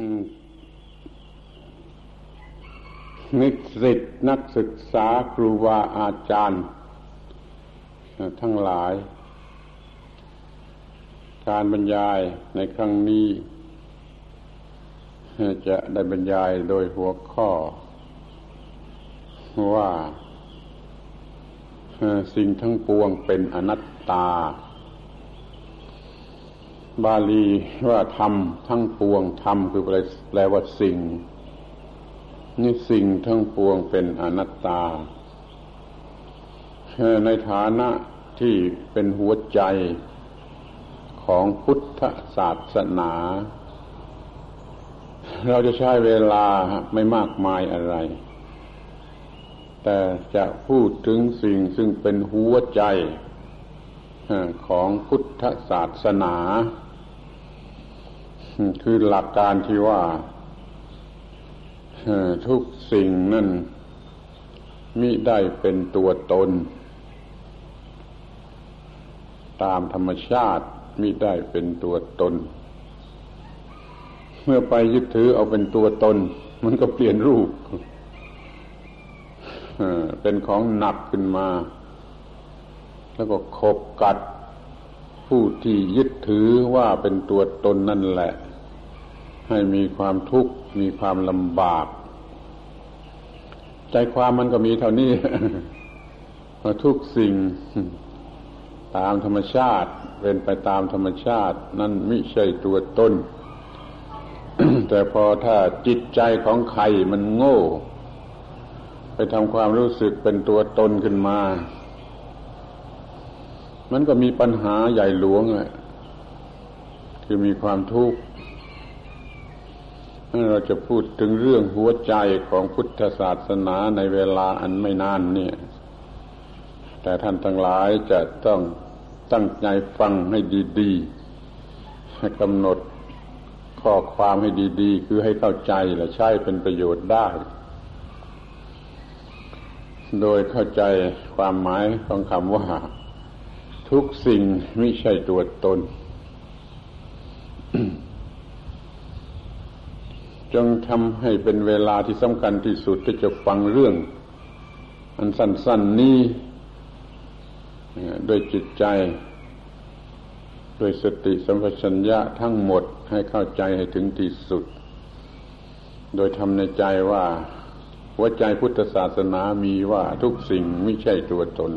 นิสิตนักศึกษาครูบาอาจารย์ทั้งหลายการบรรยายในครั้งนี้จะได้บรรยายโดยหัวข้อว่าสิ่งทั้งปวงเป็นอนัตตาบาลีว่าธรรมทั้งปวงธรรมคือแปลว่าสิ่งนี่สิ่งทั้งปวงเป็นอนัตตาในฐานะที่เป็นหัวใจของพุทธศาสนาเราจะใช้เวลาไม่มากมายอะไรแต่จะพูดถึงสิ่งซึ่งเป็นหัวใจของพุทธศาสนาคือหลักการที่ว่าทุกสิ่งนั้นมิได้เป็นตัวตนตามธรรมชาติมิได้เป็นตัวตนเมื่อไปยึดถือเอาเป็นตัวตนมันก็เปลี่ยนรูปเป็นของหนักขึ้นมาแล้วก็ขบกัดผู้ที่ยึดถือว่าเป็นตัวตนนั่นแหละให้มีความทุกข์มีความลำบากใจความมันก็มีเท่านี้ ทุกสิ่งตามธรรมชาติเป็นไปตามธรรมชาตินั่นไม่ใช่ตัวตน แต่พอถ้าจิตใจของใครมันโง่ไปทำความรู้สึกเป็นตัวตนขึ้นมามันก็มีปัญหาใหญ่หลวงแหละคือมีความทุกข์เราจะพูดถึงเรื่องหัวใจของพุทธศาสนาในเวลาอันไม่นานนี่แต่ท่านทั้งหลายจะต้องตั้งใจฟังให้ดีๆให้กำหนดข้อความให้ดีๆคือให้เข้าใจและใช้เป็นประโยชน์ได้โดยเข้าใจความหมายของคำว่าทุกสิ่งไม่ใช่ตัวตน จงทำให้เป็นเวลาที่สำคัญที่สุดที่จะฟังเรื่องอันสั้นๆ นี้ด้วยจิตใจด้วยสติสัมปชัญญะทั้งหมดให้เข้าใจให้ถึงที่สุดโดยทำในใจว่าหัวใจพุทธศาสนามีว่าทุกสิ่งไม่ใช่ตัวตน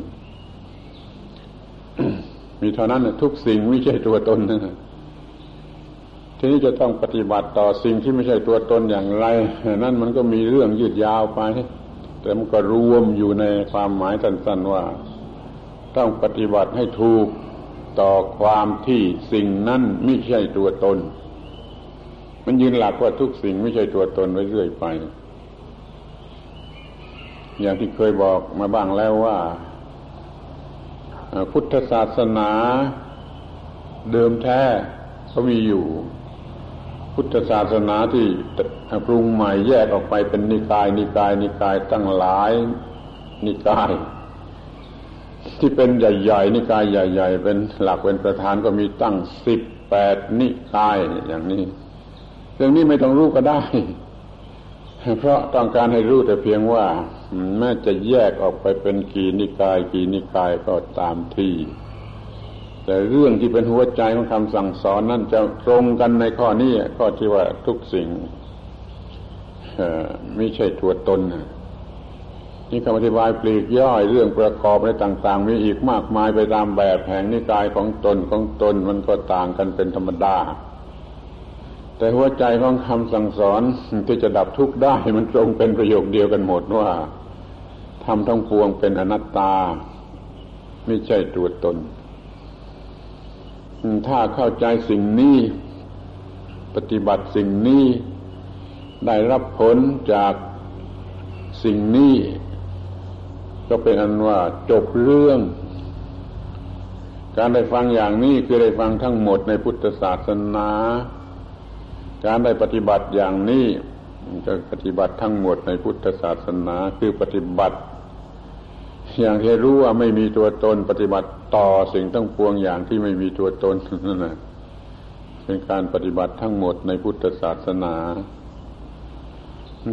มีเท่านั้นทุกสิ่งไม่ใช่ตัวตนทีนี้จะต้องปฏิบัติต่อสิ่งที่ไม่ใช่ตัวตนอย่างไรนั่นมันก็มีเรื่องยืดยาวไปแต่มันก็รวมอยู่ในความหมายสั้นๆว่าต้องปฏิบัติให้ถูกต่อความที่สิ่งนั้นไม่ใช่ตัวตนมันยืนหลักว่าทุกสิ่งไม่ใช่ตัวตนไว้เรื่อยไปอย่างที่เคยบอกมาบ้างแล้วว่าพุทธศาสนาเดิมแท้เขามีอยู่พุทธศาสนาที่ปรุงใหม่แยกออกไปเป็นนิกายตั้งหลายนิกายที่เป็นใหญ่ๆนิกายใหญ่ๆเป็นหลักเป็นประธานก็มีตั้ง18นิกายอย่างนี้เรื่องนี้ไม่ต้องรู้ก็ได้เพราะต้องการให้รู้แต่เพียงว่าแม้จะแยกออกไปเป็นกี่นิกายก็ตามทีแต่เรื่องที่เป็นหัวใจของคำสั่งสอนนั่นจะตรงกันในข้อนี้ข้อที่ว่าทุกสิ่งไม่ใช่ตัวตนนี่คำอธิบายปลีกย่อยเรื่องประกอบอะไรต่างๆมีอีกมากมายไปตามแบบแห่งนิกายของตนมันก็ต่างกันเป็นธรรมดาแต่หัวใจของคำสั่งสอนที่จะดับทุกข์ได้มันตรงเป็นประโยคเดียวกันหมดว่าธรรมทั้งปวงเป็นอนัตตาไม่ใช่ตัวตนถ้าเข้าใจสิ่งนี้ปฏิบัติสิ่งนี้ได้รับผลจากสิ่งนี้ก็เป็นอันว่าจบเรื่องการได้ฟังอย่างนี้คือได้ฟังทั้งหมดในพุทธศาสนาการได้ปฏิบัติอย่างนี้จะปฏิบัติทั้งหมดในพุทธศาสนาคือปฏิบัติอย่างที่รู้ว่าไม่มีตัวตนปฏิบัติต่อสิ่งทั้งปวงอย่างที่ไม่มีตัวตนนั่นน่ะ เป็นการปฏิบัติทั้งหมดในพุทธศาสนา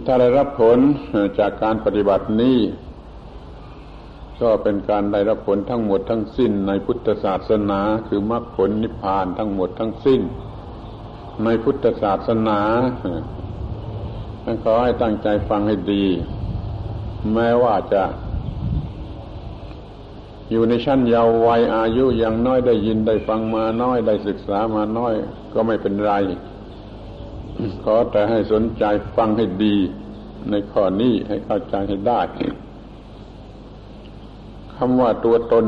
ถ้าได้รับผลจากการปฏิบัตินี้ก็เป็นการได้รับผลทั้งหมดทั้งสิ้นในพุทธศาสนาคือมรรคผลนิพพานทั้งหมดทั้งสิ้นในพุทธศาสนาขอให้ตั้งใจฟังให้ดีแม้ว่าจะอยู่ในชั้นเยาว์วัยอายุยังน้อยได้ยินได้ฟังมาน้อยได้ศึกษามาน้อยก็ไม่เป็นไรขอแต่ให้สนใจฟังให้ดีในข้อนี้ให้เข้าใจให้ได้คำว่าตัวตน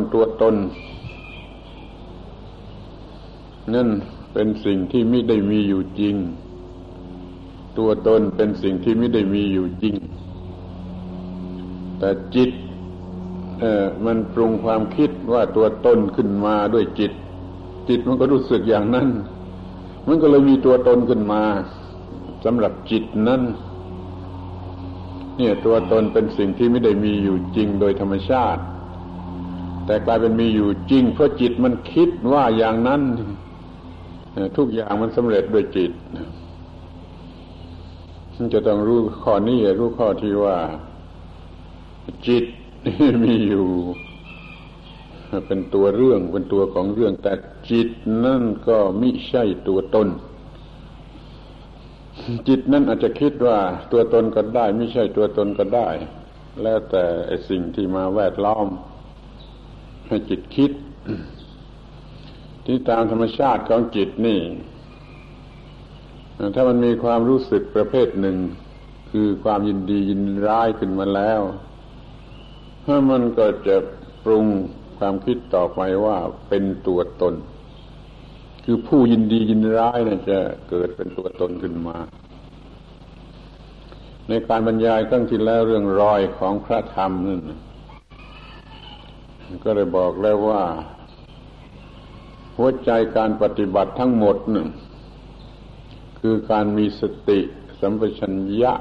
นั่นเป็นสิ่งที่ไม่ได้มีอยู่จริงตัวตนเป็นสิ่งที่ไม่ได้มีอยู่จริงแต่จิตมันปรุงความคิดว่าตัวตนขึ้นมาด้วยจิตมันก็รู้สึกอย่างนั้นมันก็เลยมีตัวตนขึ้นมาสำหรับจิตนั้นเนี่ยตัวตนเป็นสิ่งที่ไม่ได้มีอยู่จริงโดยธรรมชาติแต่กลายเป็นมีอยู่จริงเพราะจิตมันคิดว่าอย่างนั้นทุกอย่างมันสำเร็จด้วยจิตจะต้องรู้ข้อนี้รู้ข้อที่ว่าจิตมีอยู่เป็นตัวเรื่องเป็นตัวของเรื่องแต่จิตนั่นก็มิใช่ตัวตนจิตนั่นอาจจะคิดว่าตัวตนก็ได้มิใช่ตัวตนก็ได้แล้วแต่ไอ้สิ่งที่มาแวดล้อมให้จิตคิดที่ตามธรรมชาติของจิตนี่ถ้ามันมีความรู้สึกประเภทหนึ่งคือความยินดียินร้ายขึ้นมาแล้วถ้ามันก็จะปรุงความคิดต่อไปว่าเป็นตัวตนคือผู้ยินดียินร้ายเนี่ยจะเกิดเป็นตัวตนขึ้นมาในการบรรยายครั้งที่แล้วเรื่องรอยของพระธรรมนั่นก็ได้บอกแล้วว่าหัวใจการปฏิบัติทั้งหมดนั่นคือการมีสติสัมปชัญญะ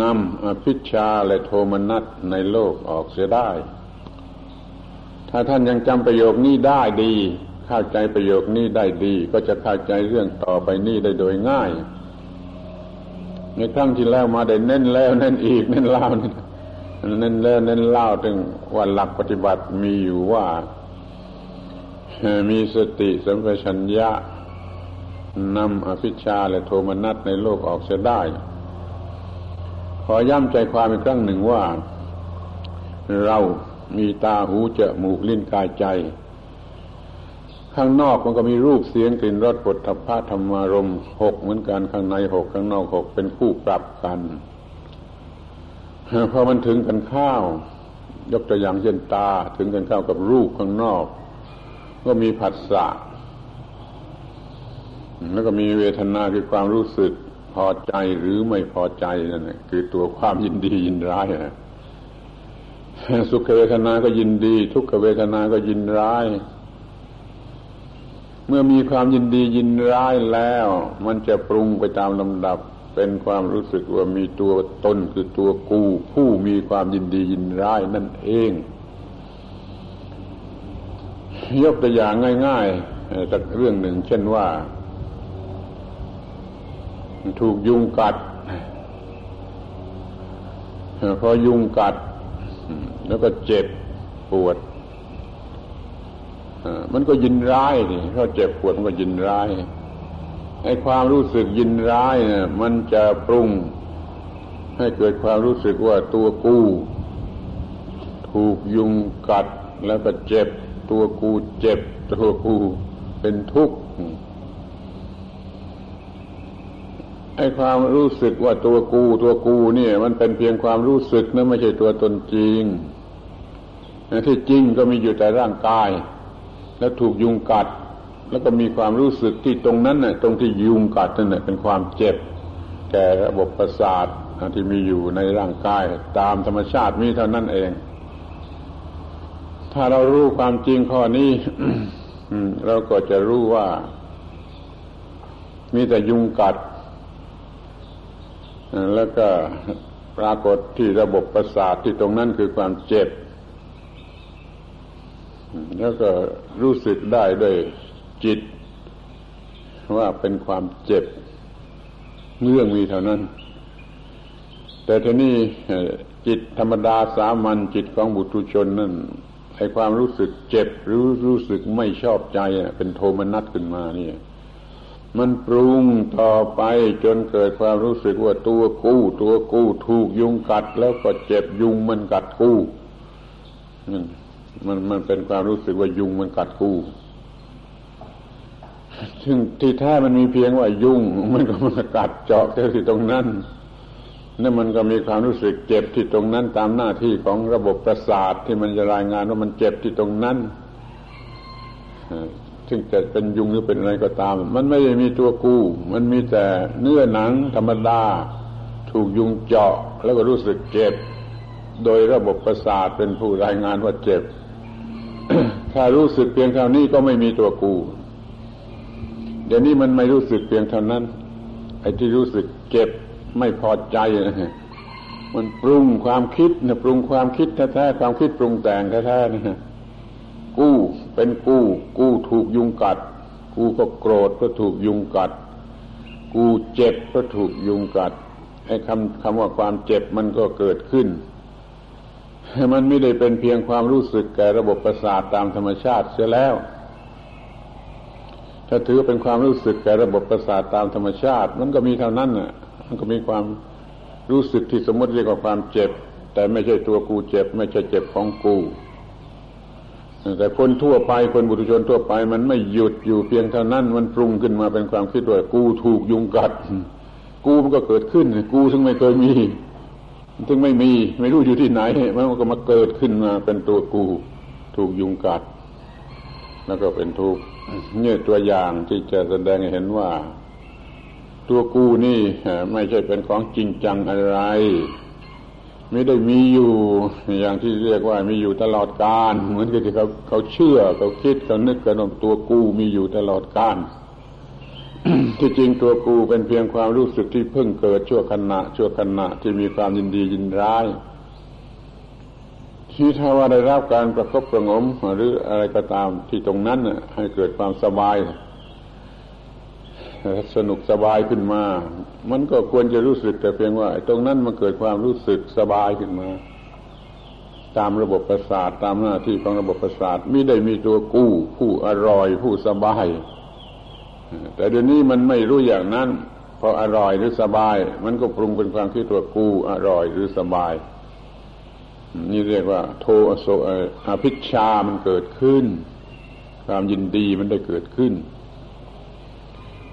นำอภิชฌาและโทมนัสในโลกออกเสียได้ถ้าท่านยังจำประโยคนี้ได้ดีเข้าใจประโยคนี้ได้ดีก็จะเข้าใจเรื่องต่อไปนี้ได้โดยง่ายในครั้งที่แล้วมาได้เน้นแล้วเน้นอีกเน้นเล่าเน้นแล้วเน้นเล่าถึงว่าหลักปฏิบัติมีอยู่ว่ามีสติสัมปชัญญะนำอภิชฌาและโทมนัสในโลกออกเสียได้ขอย้ำใจความอีกครั้งหนึ่งว่าเรามีตาหูจมูกลิ้นกายใจข้างนอกมันก็มีรูปเสียงกลิ่นรสผลทัพพะธรรมารมณ์หกเหมือนกันข้างในหกข้างนอกหกเป็นคู่ปรับกันพอมันถึงกันเข้ายกตัวอย่างเช่นตาถึงกันเข้ากับรูปข้างนอกก็มีผัสสะแล้วก็มีเวทนาคือความรู้สึกพอใจหรือไม่พอใจนั่นคือตัวความยินดียินร้ายสุขเวทนาก็ยินดีทุกขเวทนาก็ยินร้ายเมื่อมีความยินดียินร้ายแล้วมันจะปรุงไปตามลำดับเป็นความรู้สึกว่ามีตัวตนคือตัวกูผู้มีความยินดียินร้ายนั่นเองยกตัวอย่างง่ายๆสักเรื่องหนึ่งเช่นว่าถูกยุงกัดพอยุงกัดแล้วก็เจ็บปวดมันก็ยินร้ายนี่เพราะเจ็บปวดมันก็ยินร้ายไอ้ความรู้สึกยินร้ายเนี่ยมันจะปรุงให้เกิดความรู้สึกว่าตัวกูถูกยุงกัดแล้วก็เจ็บตัวกูเจ็บตัวกูเป็นทุกข์ไอ้ความรู้สึกว่าตัวกูเนี่ยมันเป็นเพียงความรู้สึกนะไม่ใช่ตัวตนจริงที่จริงก็มีอยู่แต่ร่างกายแล้วถูกยุงกัดแล้วก็มีความรู้สึกที่ตรงนั้นน่ะตรงที่ยุงกัดนั่นน่ะเป็นความเจ็บแก่ระบบประสาทที่มีอยู่ในร่างกายตามธรรมชาติมีเท่านั้นเองถ้าเรารู้ความจริงข้อนี้ เราก็จะรู้ว่ามีแต่ยุงกัดแล้วก็ปรากฏที่ระบบประสาทที่ตรงนั้นคือความเจ็บแล้วก็รู้สึกได้ด้วยจิต ว่าเป็นความเจ็บเรื่องมีเท่านั้นแต่ทีนี้จิตธรรมดาสามัญจิตของบุตุชนนั่นไอ้ความรู้สึกเจ็บหรือรู้สึกไม่ชอบใจเป็นโทมนัสขึ้นมาเนี่ยมันปรุงต่อไปจนเกิดความรู้สึกว่าตัวกู้ถูกยุงกัดแล้วก็เจ็บยุงมันกัดกู้มันเป็นความรู้สึกว่ายุงมันกัดกู้ซึ่งที่แท้มันมีเพียงว่ายุงมันก็มากัดเจาะแค่ที่ตรงนั้นนั่นมันก็มีความรู้สึกเจ็บที่ตรงนั้นตามหน้าที่ของระบบประสาทที่มันจะรายงานว่ามันเจ็บที่ตรงนั้นซึ่งจะเป็นยุงหรือเป็นอะไรก็ตามมันไม่ได้มีตัวกู้มันมีแต่เนื้อหนังธรรมดาถูกยุงเจาะแล้วก็รู้สึกเจ็บโดยระบบประสาทเป็นผู้รายงานว่าเจ็บ ถ้ารู้สึกเพียงเท่านี้ก็ไม่มีตัวกูเดี๋ยวนี้มันไม่รู้สึกเพียงเท่านั้นไอ้ที่รู้สึกเจ็บไม่พอใจมันปรุงความคิดนะปรุงความคิดแท้ๆความคิดปรุงแต่งแท้ๆนะกู้เป็นกู้ถูกยุงกัดกูก็โกรธก็ถูกยุงกัดกูเจ็บก็ถูกยุงกัดไอ้คำว่าความเจ็บมันก็เกิดขึ้นมันไม่ได้เป็นเพียงความรู้สึกแก่ระบบประสาทตามธรรมชาติเสียแล้วถ้าถือเป็นความรู้สึกแก่ระบบประสาทตามธรรมชาติมันก็มีเท่านั้นน่ะมันก็มีความรู้สึกที่สมมติเรียกว่าความเจ็บแต่ไม่ใช่ตัวกูเจ็บไม่ใช่เจ็บของกูแต่คนทั่วไปคนบุตุชนทั่วไปมันไม่หยุดอยู่เพียงเท่านั้นมันปรุงขึ้นมาเป็นความคิดว่ากูถูกยุงกัดกูมันก็เกิดขึ้นกูซึ่งไม่เคยมีซึ่งไม่รู้อยู่ที่ไหนมันก็มาเกิดขึ้นมาเป็นตัวกูถูกยุงกัดแล้วก็เป็นทุกข์เนี่ยตัวอย่างที่จะแสดงให้เห็นว่าตัวกูนี่ไม่ใช่เป็นของจริงจังอะไรไม่ได้มีอยู่อย่างที่เรียกว่ามีอยู่ตลอดกาลเหมือนกับที่เขาเชื่อเขาคิดเขานึกกันว่าตัวกูมีอยู่ตลอดกาล ที่จริงตัวกูเป็นเพียงความรู้สึกที่เพิ่งเกิดชั่วขณะที่มีความยินดียินร้ายที่ถ้าว่าได้รับการประคบประหงมหรืออะไรก็ตามที่ตรงนั้นให้เกิดความสบายสนุกสบายขึ้นมามันก็ควรจะรู้สึกแต่เพียงว่าตรงนั้นมันเกิดความรู้สึกสบายขึ้นมาตามระบบประสาทตามหน้าที่ของระบบประสาทไม่ได้มีตัวกู้ผู้อร่อยผู้สบายแต่เดี๋ยวนี้มันไม่รู้อย่างนั้นพออร่อยหรือสบายมันก็ปรุงเป็นความคิดตัวกู้อร่อยหรือสบายนี่เรียกว่าโทโสอภิชฌามันเกิดขึ้นความยินดีมันได้เกิดขึ้น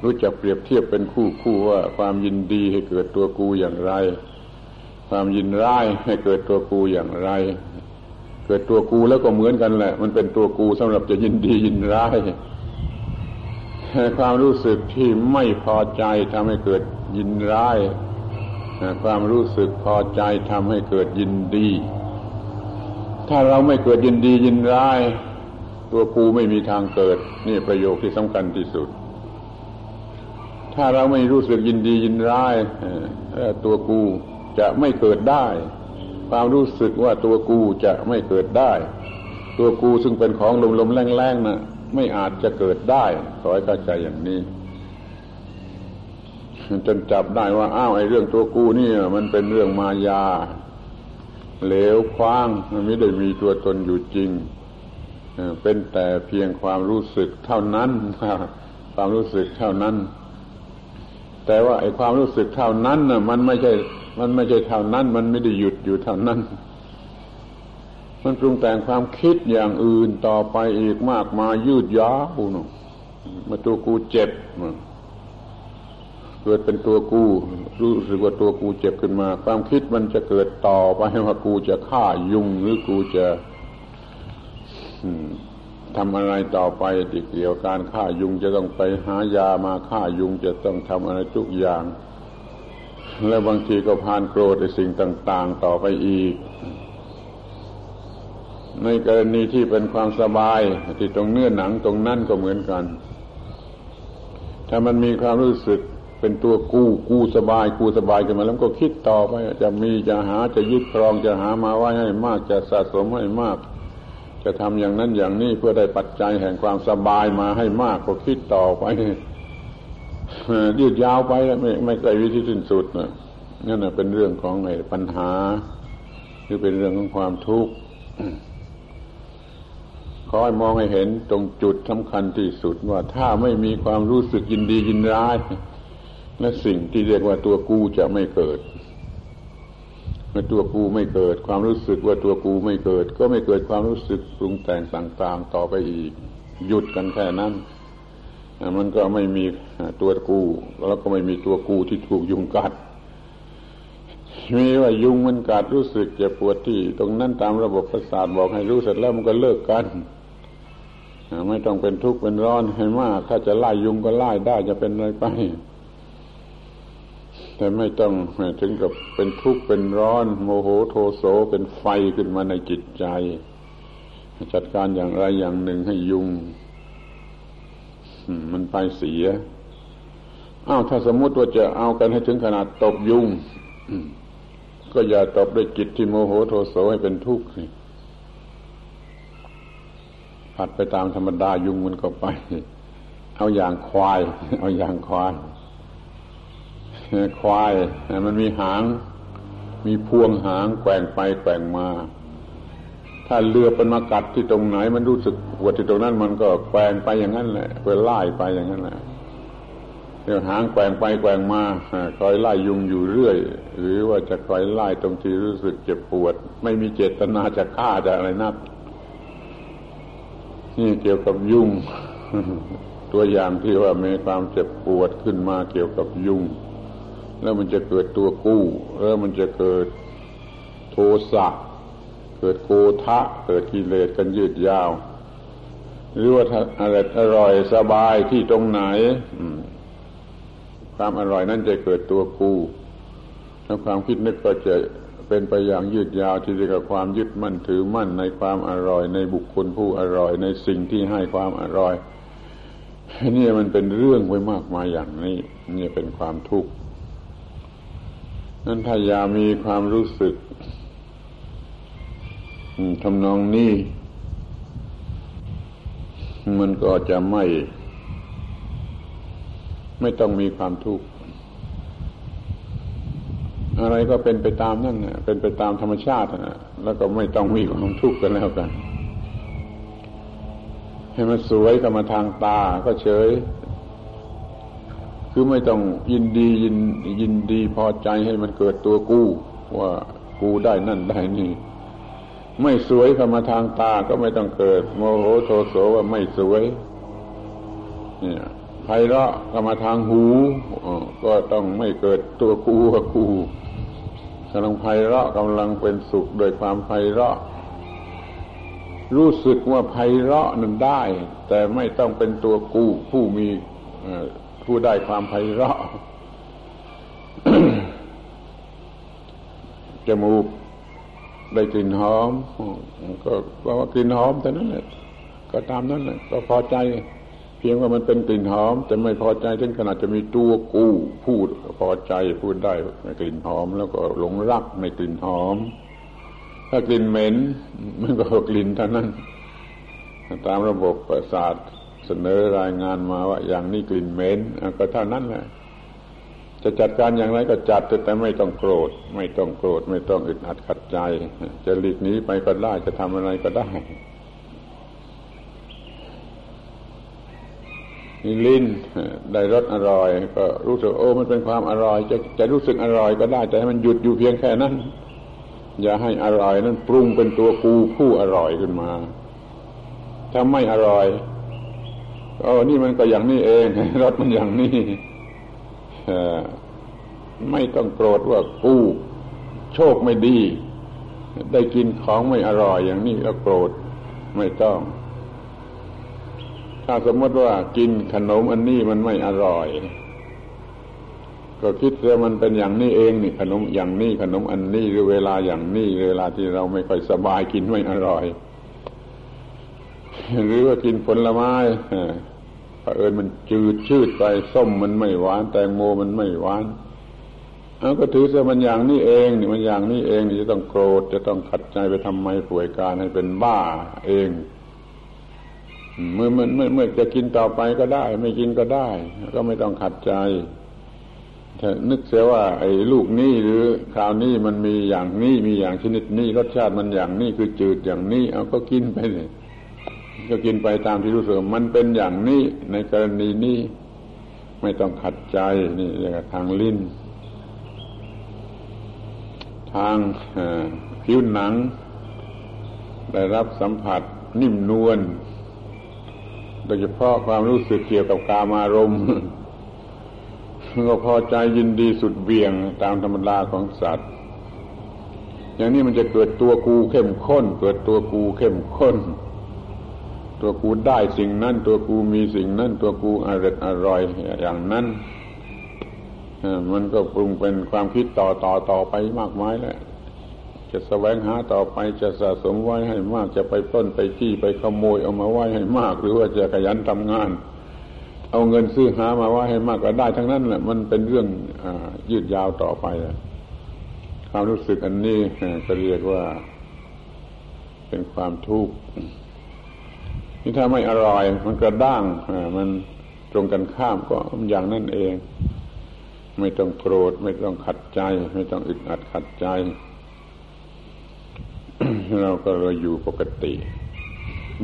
รู้จักเปรียบเทียบเป็นคู่ว่าความยินดีให้เกิดตัวกูอย่างไรความยินร้ายให้เกิดตัวกูอย่างไรเกิดตัวกูแล้วก็เหมือนกันแหละมันเป็นตัวกูสำหรับจะยินดียินร้ายความรู้สึกที่ไม่พอใจทำให้เกิดยินร้ายความรู้สึกพอใจทำให้เกิดยินดีถ้าเราไม่เกิดยินดียินร้ายตัวกูไม่มีทางเกิดนี่ประโยคที่สำคัญที่สุดถ้าเราไม่รู้สึกยินดียินร้ายตัวกูจะไม่เกิดได้ความรู้สึกว่าตัวกูจะไม่เกิดได้ตัวกูซึ่งเป็นของลมๆแรงๆนะไม่อาจจะเกิดได้ขอให้เข้าใจอย่างนี้จนจับได้ว่าอ้าวไอ้เรื่องตัวกูนี่มันเป็นเรื่องมายาเหลวขว้างมันไม่ได้มีตัวตนอยู่จริงเป็นแต่เพียงความรู้สึกเท่านั้นความรู้สึกเท่านั้นแต่ว่าไอ้ความรู้สึกเท่านั้นน่ะมันไม่ใช่เท่านั้นมันไม่ได้หยุดอยู่เท่านั้นมันปรุงแต่งความคิดอย่างอื่นต่อไปอีกมากมายยืดยาวนู่นมาตัวกูเจ็บเกิดเป็นตัวกูรู้สึกว่าตัวกูเจ็บขึ้นมาความคิดมันจะเกิดต่อไปว่ากูจะฆ่ายุงหรือกูจะทำอะไรต่อไปที่เกี่ยวกับการฆ่ายุงจะต้องไปหายามาฆ่ายุงจะต้องทำอะไรทุกอย่างและบางทีก็พานโกรธในสิ่งต่างๆต่อไปอีกในกรณีที่เป็นความสบายที่ตรงเนื้อหนังตรงนั้นก็เหมือนกันถ้ามันมีความรู้สึกเป็นตัวกูสบายขึ้นมาแล้วก็คิดต่อไปจะมีจะหาจะยึดครองจะหามาไว้ให้มากจะสะสมให้มากจะทำอย่างนั้นอย่างนี้เพื่อได้ปัจจัยแห่งความสบายมาให้มากก็คิดต่อไป ยืดยาวไปไม่ใกล้วิธีสิ้นสุดนะนั่นนะเป็นเรื่องของไอ้ปัญหาหรือเป็นเรื่องของความทุกข์ ขอให้มองให้เห็นตรงจุดสำคัญที่สุดว่าถ้าไม่มีความรู้สึกยินดียินร้ายและสิ่งที่เรียกว่าตัวกูจะไม่เกิดเมื่อตัวกูไม่เกิดความรู้สึกว่าตัวกูไม่เกิดก็ไม่เกิดความรู้สึกปรุงแต่งต่างๆต่อไปอีกหยุดกันแค่นั้นมันก็ไม่มีตัวกูแล้วก็ไม่มีตัวกูที่ถูกยุงกัดมีว่ายุงมันกัดรู้สึกเจ็บปวดที่ตรงนั้นตามระบบประสาทบอกให้รู้เสร็จแล้วมันก็เลิกกันไม่ต้องเป็นทุกข์เป็นร้อนให้มากถ้าจะไล่ยุงก็ไล่ได้จะเป็นอะไรไปแต่ไม่ต้องถึงกับเป็นทุกข์เป็นร้อนโมโหโทโสเป็นไฟขึ้นมาในจิตใจจัดการอย่างไรอย่างหนึ่งให้ยุงมันไปเสียอ้าวถ้าสมมติว่าจะเอากันให้ถึงขนาดตบยุงก็อย่าตบด้วยจิตที่โมโหโทโสให้เป็นทุกข์ผัดไปตามธรรมดายุงมันก็ไปเอาอย่างควายควายมันมีหางมีพวงหางแกว่งไปแกว่งมาถ้าเลือบมันมากัดที่ตรงไหนมันรู้สึกปวดที่ตรงนั้นมันก็แกว่งไปอย่างนั้นแหละไปไล่ไปอย่างนั้นแหละเดี๋ยวหางแกว่งไปแกว่งมาคอยไล่ยุงอยู่เรื่อยหรือว่าจะคอยไล่ตรงที่รู้สึกเจ็บปวดไม่มีเจตนาจะฆ่าจะอะไรนักนี่เกี่ยวกับยุง ตัวอย่างที่ว่ามีความเจ็บปวดขึ้นมาเกี่ยวกับยุงแล้วมันจะเกิดตัวกู้แล้วมันจะเกิดโทสะเกิดโกทะเกิดกิเลสกันยืดยาวหรือว่าอร่อยสบายที่ตรงไหนความอร่อยนั้นจะเกิดตัวกู้แล้วความคิดนึกก็จะเป็นไปอย่างยืดยาวที่เรียกว่าความยึดมั่นถือมั่นในความอร่อยในบุคคลผู้อร่อยในสิ่งที่ให้ความอร่อยนี่มันเป็นเรื่องไว้มากมายอย่างนี้นี่เป็นความทุกข์นั้นถ้าอย่ามีความรู้สึกทำนองนี้มันก็จะไม่ต้องมีความทุกข์อะไรก็เป็นไปตามนั่นนะเป็นไปตามธรรมชาตินะแล้วก็ไม่ต้องมีความทุกข์กันแล้วกันให้มันสวยก็มาทางตาก็เฉยคือไม่ต้องยินดีพอใจให้มันเกิดตัวกูว่ากูได้นั่นได้นี่ไม่สวยก็มาทางตาก็ไม่ต้องเกิดโมโหโทโสว่าไม่สวยเนี่ยไพเราะก็มาทางหูก็ต้องไม่เกิดตัวกูว่ากูกำลังไพเราะกำลังเป็นสุขโดยความไพเราะรู้สึกว่าไพเราะนั้นได้แต่ไม่ต้องเป็นตัวกูผู้ได้ความไพเราะ จมูกได้กลิ่นหอมก็ว่ากลิ่นหอมแต่นั้นแหละก็ตามนั้นแหละก็พอใจเพียงว่ามันเป็นกลิ่นหอมแต่ไม่พอใจถึงขนาดจะมีตัวกูพูดพอใจพูดได้ในกลิ่นหอมแล้วก็หลงรักในกลิ่นหอมถ้ากลิ่นเหม็นมันก็กลิ่นเท่านั้นตามระบบประสาทเสนอรายงานมาว่าอย่างนี้กลิ่นเหม็นก็เท่านั้นแหละจะจัดการอย่างไรก็จัดแต่ไม่ต้องโกรธไม่ต้องอึดอัดขัดใจจะหลีกหนีไปก็ได้จะทำอะไรก็ได้ลิ้นได้รสอร่อยก็รู้สึกมันเป็นความอร่อยจะรู้สึกอร่อยก็ได้แต่ให้มันหยุดอยู่เพียงแค่นั้นอย่าให้อร่อยนั้นปรุงเป็นตัวกูผู้อร่อยขึ้นมาถ้าไม่อร่อยนี่มันก็อย่างนี้เองรสมันอย่างนี้ไม่ต้องโกรธว่ากูโชคไม่ดีได้กินของไม่อร่อยอย่างนี้แล้วโกรธไม่ต้องถ้าสมมติว่ากินขนมอันนี้มันไม่อร่อยก็คิดว่ามันเป็นอย่างนี้เองนี่ขนมอย่างนี้ขนมอันนี้หรือเวลาอย่างนี้เวลาที่เราไม่ค่อยสบายกินไม่อร่อยหรือว่ากินผลไม้เผอิญมันจืดชืดไปส้มมันไม่หวานแตงโมมันไม่หวานเอาก็ถือซะมันอย่างนี้เองนี่มันอย่างนี้เองนี่จะต้องโกรธจะต้องขัดใจไปทำไมป่วยการให้เป็นบ้าเอง เมื่อจะกินต่อไปก็ได้ไม่กินก็ได้ก็ไม่ต้องขัดใจถ้านึกเสียว่าไอ้ลูกนี้หรือคราวนี้มันมีอย่างนี้มีอย่างชนิดนี้รสชาติมันอย่างนี้คือจืดอย่างนี้เอาก็กินไปเลยก็กินไปตามที่รู้สึกมันเป็นอย่างนี้ในกรณีนี้ไม่ต้องขัดใจนี่เรียกว่าทางลิ้นทางผิวหนังได้รับสัมผัสนิ่มนวลโดยเฉพาะความรู้สึกเกี่ยวกับกามารมณ์ก็พอใจยินดีสุดเบี่ยงตามธรรมดาของสัตว์อย่างนี้มันจะเกิดตัวกูเข้มข้นเกิดตัวกูเข้มข้นตัวกูได้สิ่งนั้นตัวกูมีสิ่งนั้นตัวกูอร่อยอย่างนั้นมันก็ปรุงเป็นความคิดต่อไปมากมายแล้วจะแสวงหาต่อไปจะสะสมไว้ให้มากจะไปปล้นไปจี้ไปขโมยเอามาไว้ให้มากหรือว่าจะขยันทำงานเอาเงินซื้อหามาไว้ให้มากก็ได้ทั้งนั้นแหละมันเป็นเรื่องยืดยาวต่อไปความรู้สึกอันนี้ก็เรียกว่าเป็นความทุกข์นี่ถ้าไม่อร่อยมันกระด้างมันตรงกันข้ามก็อย่างนั่นเองไม่ต้องโกรธไม่ต้องขัดใจไม่ต้องอึดอัดขัดใจ เราก็เลยอยู่ปกติ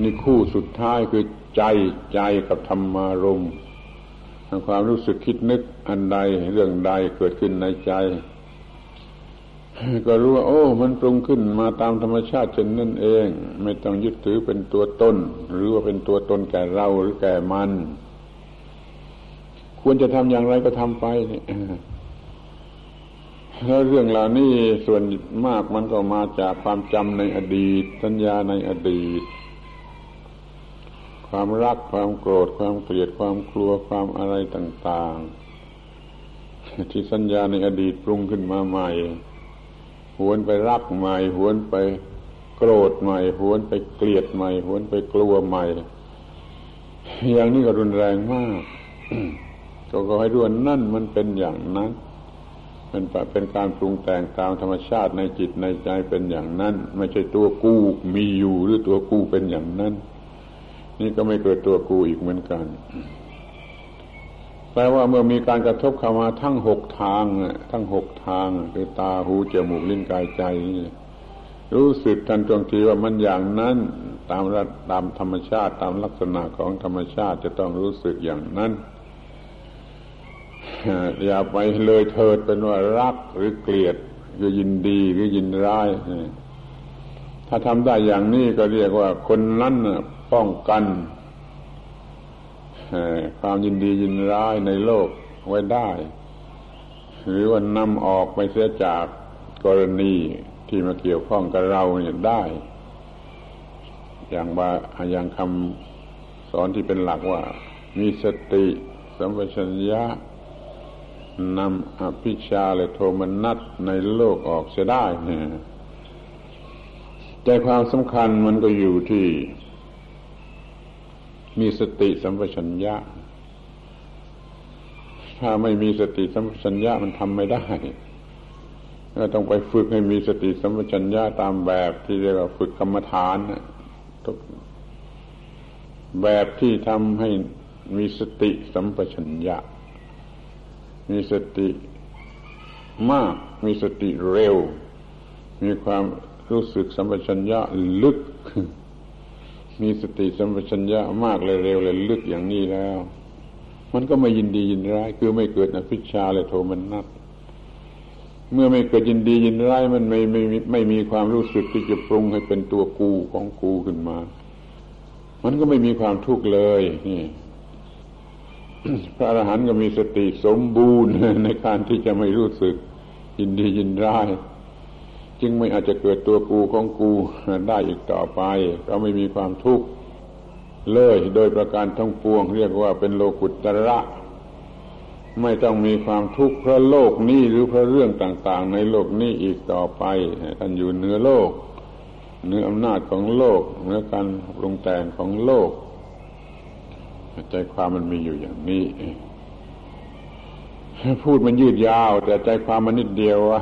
นี่คู่สุดท้ายคือใจกับธรรมารมณ์ความรู้สึกคิดนึกอันใดเรื่องใดเกิดขึ้นในใจก็รู้ว่าโอ้มันปรุงขึ้นมาตามธรรมชาติเช่นนั้นเองไม่ต้องยึดถือเป็นตัวตนหรือว่าเป็นตัวตนแก่เราหรือแก่มันควรจะทำอย่างไรก็ทำไปเนี่ยแล้วเรื่องเหล่านี้ส่วนมากมันก็มาจากความจำในอดีตสัญญาในอดีตความรักความโกรธความเกลียดความกลัวความอะไรต่างๆที่สัญญาในอดีตปรุงขึ้นมาใหม่หวนไปรักใหม่หวนไปโกรธใหม่หวนไปเกลียดใหม่หวนไปกลัวใหม่อย่างนี้ก็รุนแรงมาก ก็ให้รู้ว่านั่นมันเป็นอย่างนั้นมันเป็นการปรุงแต่งตามธรรมชาติในจิตในใจเป็นอย่างนั้นไม่ใช่ตัวกูมีอยู่หรือตัวกูเป็นอย่างนั้นนี่ก็ไม่เกิดตัวกูอีกเหมือนกันแปลว่าเมื่อมีการกระทบเข้ามาทั้งหกทางคือตาหูจมูกลิ้นกายใจรู้สึกทันท่วงทีว่ามันอย่างนั้นตามธรรมชาติตามลักษณะของธรรมชาติจะต้องรู้สึกอย่างนั้นอย่าไปเลยเถิดเป็นว่ารักหรือเกลียดหรือยินดีหรือยินร้ายถ้าทำได้อย่างนี้ก็เรียกว่าคนนั้นป้องกันความยินดียินร้ายในโลกไว้ได้หรือว่านำออกไปเสียจากกรณีที่มาเกี่ยวข้องกับเราเนี่ยได้อย่างคำสอนที่เป็นหลักว่ามีสติสัมปชัญญะนำอภิชาและโทมนัสในโลกออกเสียได้เนี่ยใจความสำคัญมันก็อยู่ที่มีสติสัมปชัญญะถ้าไม่มีสติสัมปชัญญะมันทำไม่ได้ก็ต้องไปฝึกให้มีสติสัมปชัญญะตามแบบที่เรียกว่าฝึกกรรมฐานแบบที่ทำให้มีสติสัมปชัญญะมีสติมากมีสติเร็วมีความรู้สึกสัมปชัญญะลึกมีสติสัมปชัญญะมากเลยเร็วเลยลึกอย่างนี้แล้วมันก็ไม่ยินดียินร้ายคือไม่เกิดอภิชาและโทมนัสเมื่อไม่เกิดยินดียินร้ายมันไม่มีความรู้สึกที่จะปรุงให้เป็นตัวกูของกูขึ้นมามันก็ไม่มีความทุกข์เลยนี่ พระอรหันต์ก็มีสติสมบูรณ์ ในการที่จะไม่รู้สึกยินดียินร้ายจึงไม่อาจจะเกิดตัวกูของกูได้อีกต่อไปก็ไม่มีความทุกข์เลยโดยประการทั้งปวงเรียกว่าเป็นโลกุตระไม่ต้องมีความทุกข์เพราะโลกนี้หรือเพราะเรื่องต่างๆในโลกนี้อีกต่อไปท่านอยู่เหนือโลกเหนืออำนาจของโลกเหนือการปรุงแต่งของโลกใจความมันมีอยู่อย่างนี้พูดมันยืดยาวแต่ใจความมันนิดเดียวว่า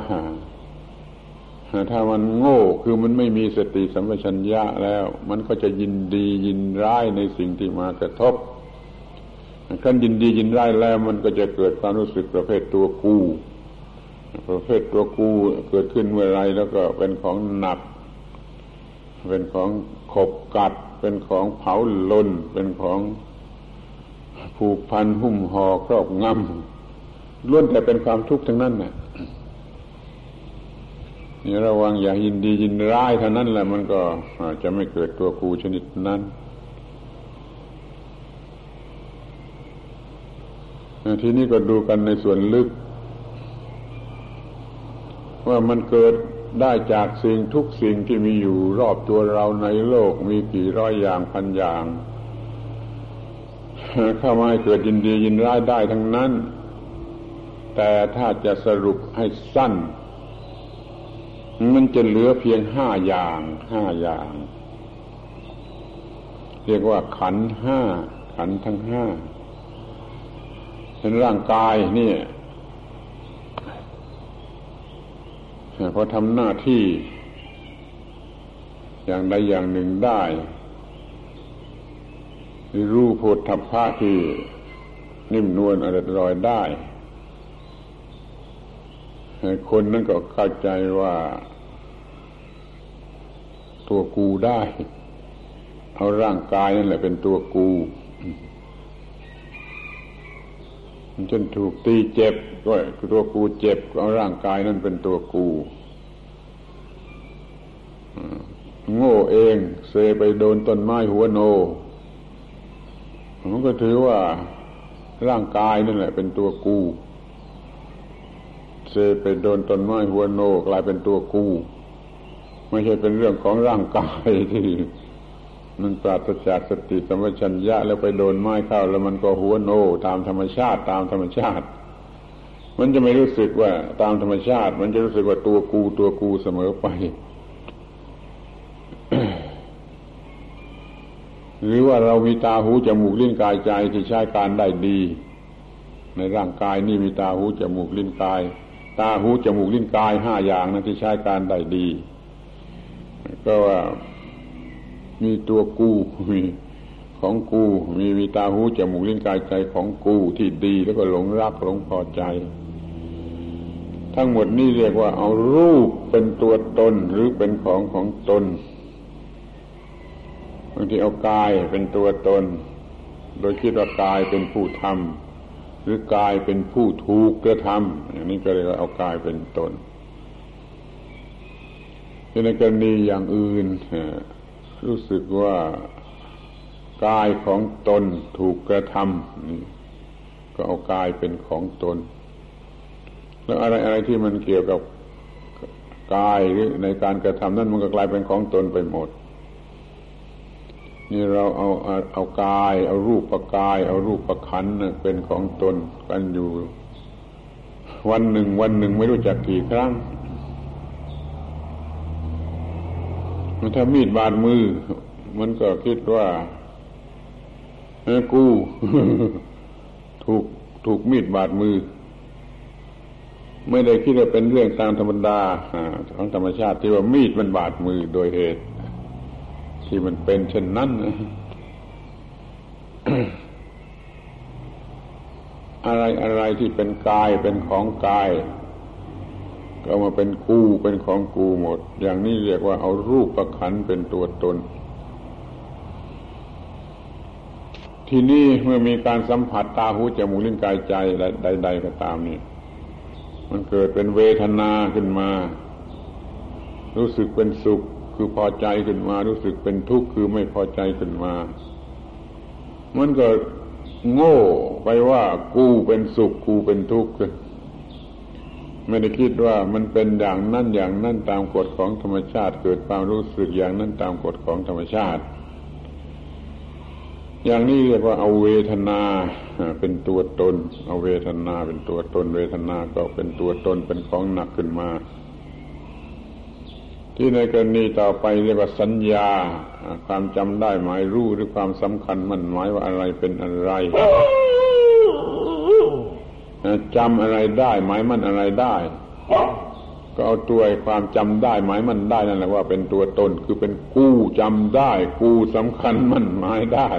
ถ้ามันโง่คือมันไม่มีสติสัมปชัญญะแล้วมันก็จะยินดียินร้ายในสิ่งที่มากระทบขั้นยินดียินร้ายแล้วมันก็จะเกิดความรู้สึกประเภทตัวกูประเภทตัวกูเกิดขึ้นเมื่อไรแล้วก็เป็นของหนักเป็นของขบกัดเป็นของเผาลนเป็นของผูกพันหุ้มห่อครอบงำล้วนแต่เป็นความทุกข์ทั้งนั้นน่ะนี่ระวังอย่ายินดียินร้ายเท่านั้นแหละมันก็จะไม่เกิดตัวกูชนิดนั้นทีนี้ก็ดูกันในส่วนลึกว่ามันเกิดได้จากสิ่งทุกสิ่งที่มีอยู่รอบตัวเราในโลกมีกี่ร้อยอย่างพันอย่างเข้ามาให้เกิดยินดียินร้ายได้ทั้งนั้นแต่ถ้าจะสรุปให้สั้นมันจะเหลือเพียง5อย่างเรียกว่าขันธ์ 5ขันธ์ทั้งห้าเป็นร่างกายนี่พอทำหน้าที่อย่างใดอย่างหนึ่งได้รู้โผฏฐัพพะที่นิ่มนวลอร่อยลอยได้คนนั้นก็เข้าใจว่าตัวกูได้เอาร่างกายนั่นแหละเป็นตัวกูจนถูกตีเจ็บก็ตัวกูเจ็บเอาร่างกายนั่นเป็นตัวกูโง่เองเซไปโดนต้นไม้หัวโนมันก็ถือว่าร่างกายนั่นแหละเป็นตัวกูเซไปโดนต้นไม้หัวโนกลายเป็นตัวกูไม่ใช่เป็นเรื่องของร่างกายที่มันปราศจากสติสัมปชัญญะแล้วไปโดนไม้เข้าแล้วมันก็หัวโนตามธรรมชาติมันจะไม่รู้สึกว่าตามธรรมชาติมันจะรู้สึกว่าตัวกูเสมอไป หรือว่าเรามีตาหูจมูกลิ้นกายใจที่ใช้การได้ดีในร่างกายนี่มีตาหูจมูกลิ้นกายตาหูจมูกลิ้นกาย5อย่างนั้นที่ใช้การได้ดีก็ว่ามีตัวกูมีของกูมีตาหูจมูกลิ้นกายใจของกูที่ดีแล้วก็หลงรักหลงพอใจทั้งหมดนี่เรียกว่าเอารูปเป็นตัวตนหรือเป็นของตนบางทีเอากายเป็นตัวตนโดยคิดว่ากายเป็นผู้ทำหรือกายเป็นผู้ถูกกระทำอย่างนี้ก็เรียกว่าเอากายเป็นตนในกรณีอย่างอื่นรู้สึกว่ากายของตนถูกกระทำก็เอากายเป็นของตนแล้วอะไรที่มันเกี่ยวกับกายหรือในการกระทำนั้นมันก็กลายเป็นของตนไปหมดนี่เราเอากายเอารูปกายเอารูปขันธ์เป็นของตนกันอยู่วันหนึ่งไม่รู้จักกี่ครั้งถ้ามีดบาดมือมันก็คิดว่ากู ถูกมีดบาดมือไม่ได้คิดว่าเป็นเรื่องตามธรรมดาของธรรมชาติที่ว่ามีดมันบาดมือโดยเหตุที่มันเป็นเช่นนั้น อะไรที่เป็นกายเป็นของกายก็มาเป็นกูเป็นของกูหมดอย่างนี้เรียกว่าเอารูปขันธ์เป็นตัวตนทีนี้เมื่อมีการสัมผัสตาหูจมูกลิ้นกายใจใดๆก็ตามนี่มันเกิดเป็นเวทนาขึ้นมารู้สึกเป็นสุขคือพอใจขึ้นมารู้สึกเป็นทุกข์คือไม่พอใจขึ้นมามันก็โง่ไปว่ากูเป็นสุขกูเป็นทุกข์ไม่ได้คิดว่ามันเป็นอย่างนั้นตามกฎของธรรมชาติเกิดความรู้สึกอย่างนั้นตามกฎของธรรมชาติอย่างนี้เรียกว่าเอาเวทนาเป็นตัวตนเอาเวทนาเป็นตัวตนเวทนาก็เป็นตัวตนเป็นของหนักขึ้นมาที่ในกรณีต่อไปเรียกว่าสัญญาความจำได้หมายรู้หรือความสำคัญมั่นหมายว่าอะไรเป็นอะไรจำอะไรได้หมายมั่นอะไรได้ ก็เอาตัวไอ้ความจำได้หมายมันได้นั่นแหละว่าเป็นตัวตนคือเป็นกู้จำได้กู้สำคัญมันหมายได้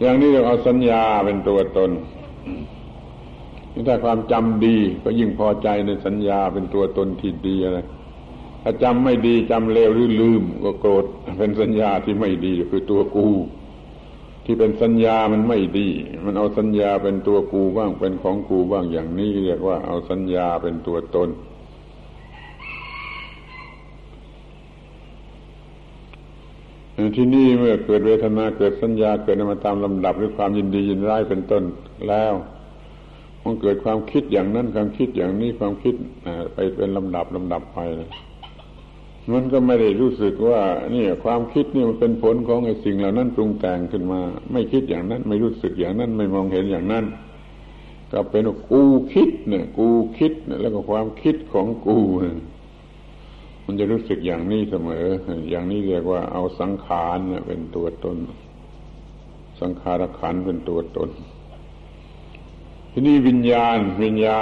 อย่างนี้เราเอาสัญญาเป็นตัวตนถ้าความจำดีก็ยิ่งพอใจในสัญญาเป็นตัวตนที่ดีอะไรถ้าจำไม่ดีจำเลวหรือลืมก็โกรธเป็นสัญญาที่ไม่ดีคือตัวกูที่เป็นสัญญามันไม่ดีมันเอาสัญญาเป็นตัวกูบ้างเป็นของกูบ้างอย่างนี้เรียกว่าเอาสัญญาเป็นตัวตนที่นี่เมื่อเกิดเวทนาเกิดสัญญาเกิดมาตามลำดับหรือความยินดียินร้ายเป็นต้นแล้วมันเกิดความคิดอย่างนั้นความคิดอย่างนี้ความคิดไปเป็นลำดับไปมันก็ไม่ได้รู้สึกว่านี่ความคิดนี่มันเป็นผลของไอ้สิ่งเหล่านั้นปรุงแต่งขึ้นมาไม่คิดอย่างนั้นไม่รู้สึกอย่างนั้นไม่มองเห็นอย่างนั้นก็เป็นกูคิดเนี่ยกูคิดเนี่ยแล้วก็ความคิดของกูมันจะรู้สึกอย่างนี้เสมออย่างนี้เรียกว่าเอาสังขารเป็นตัวตนสังขารขันธ์เป็นตัวตนทีนี้วิญญา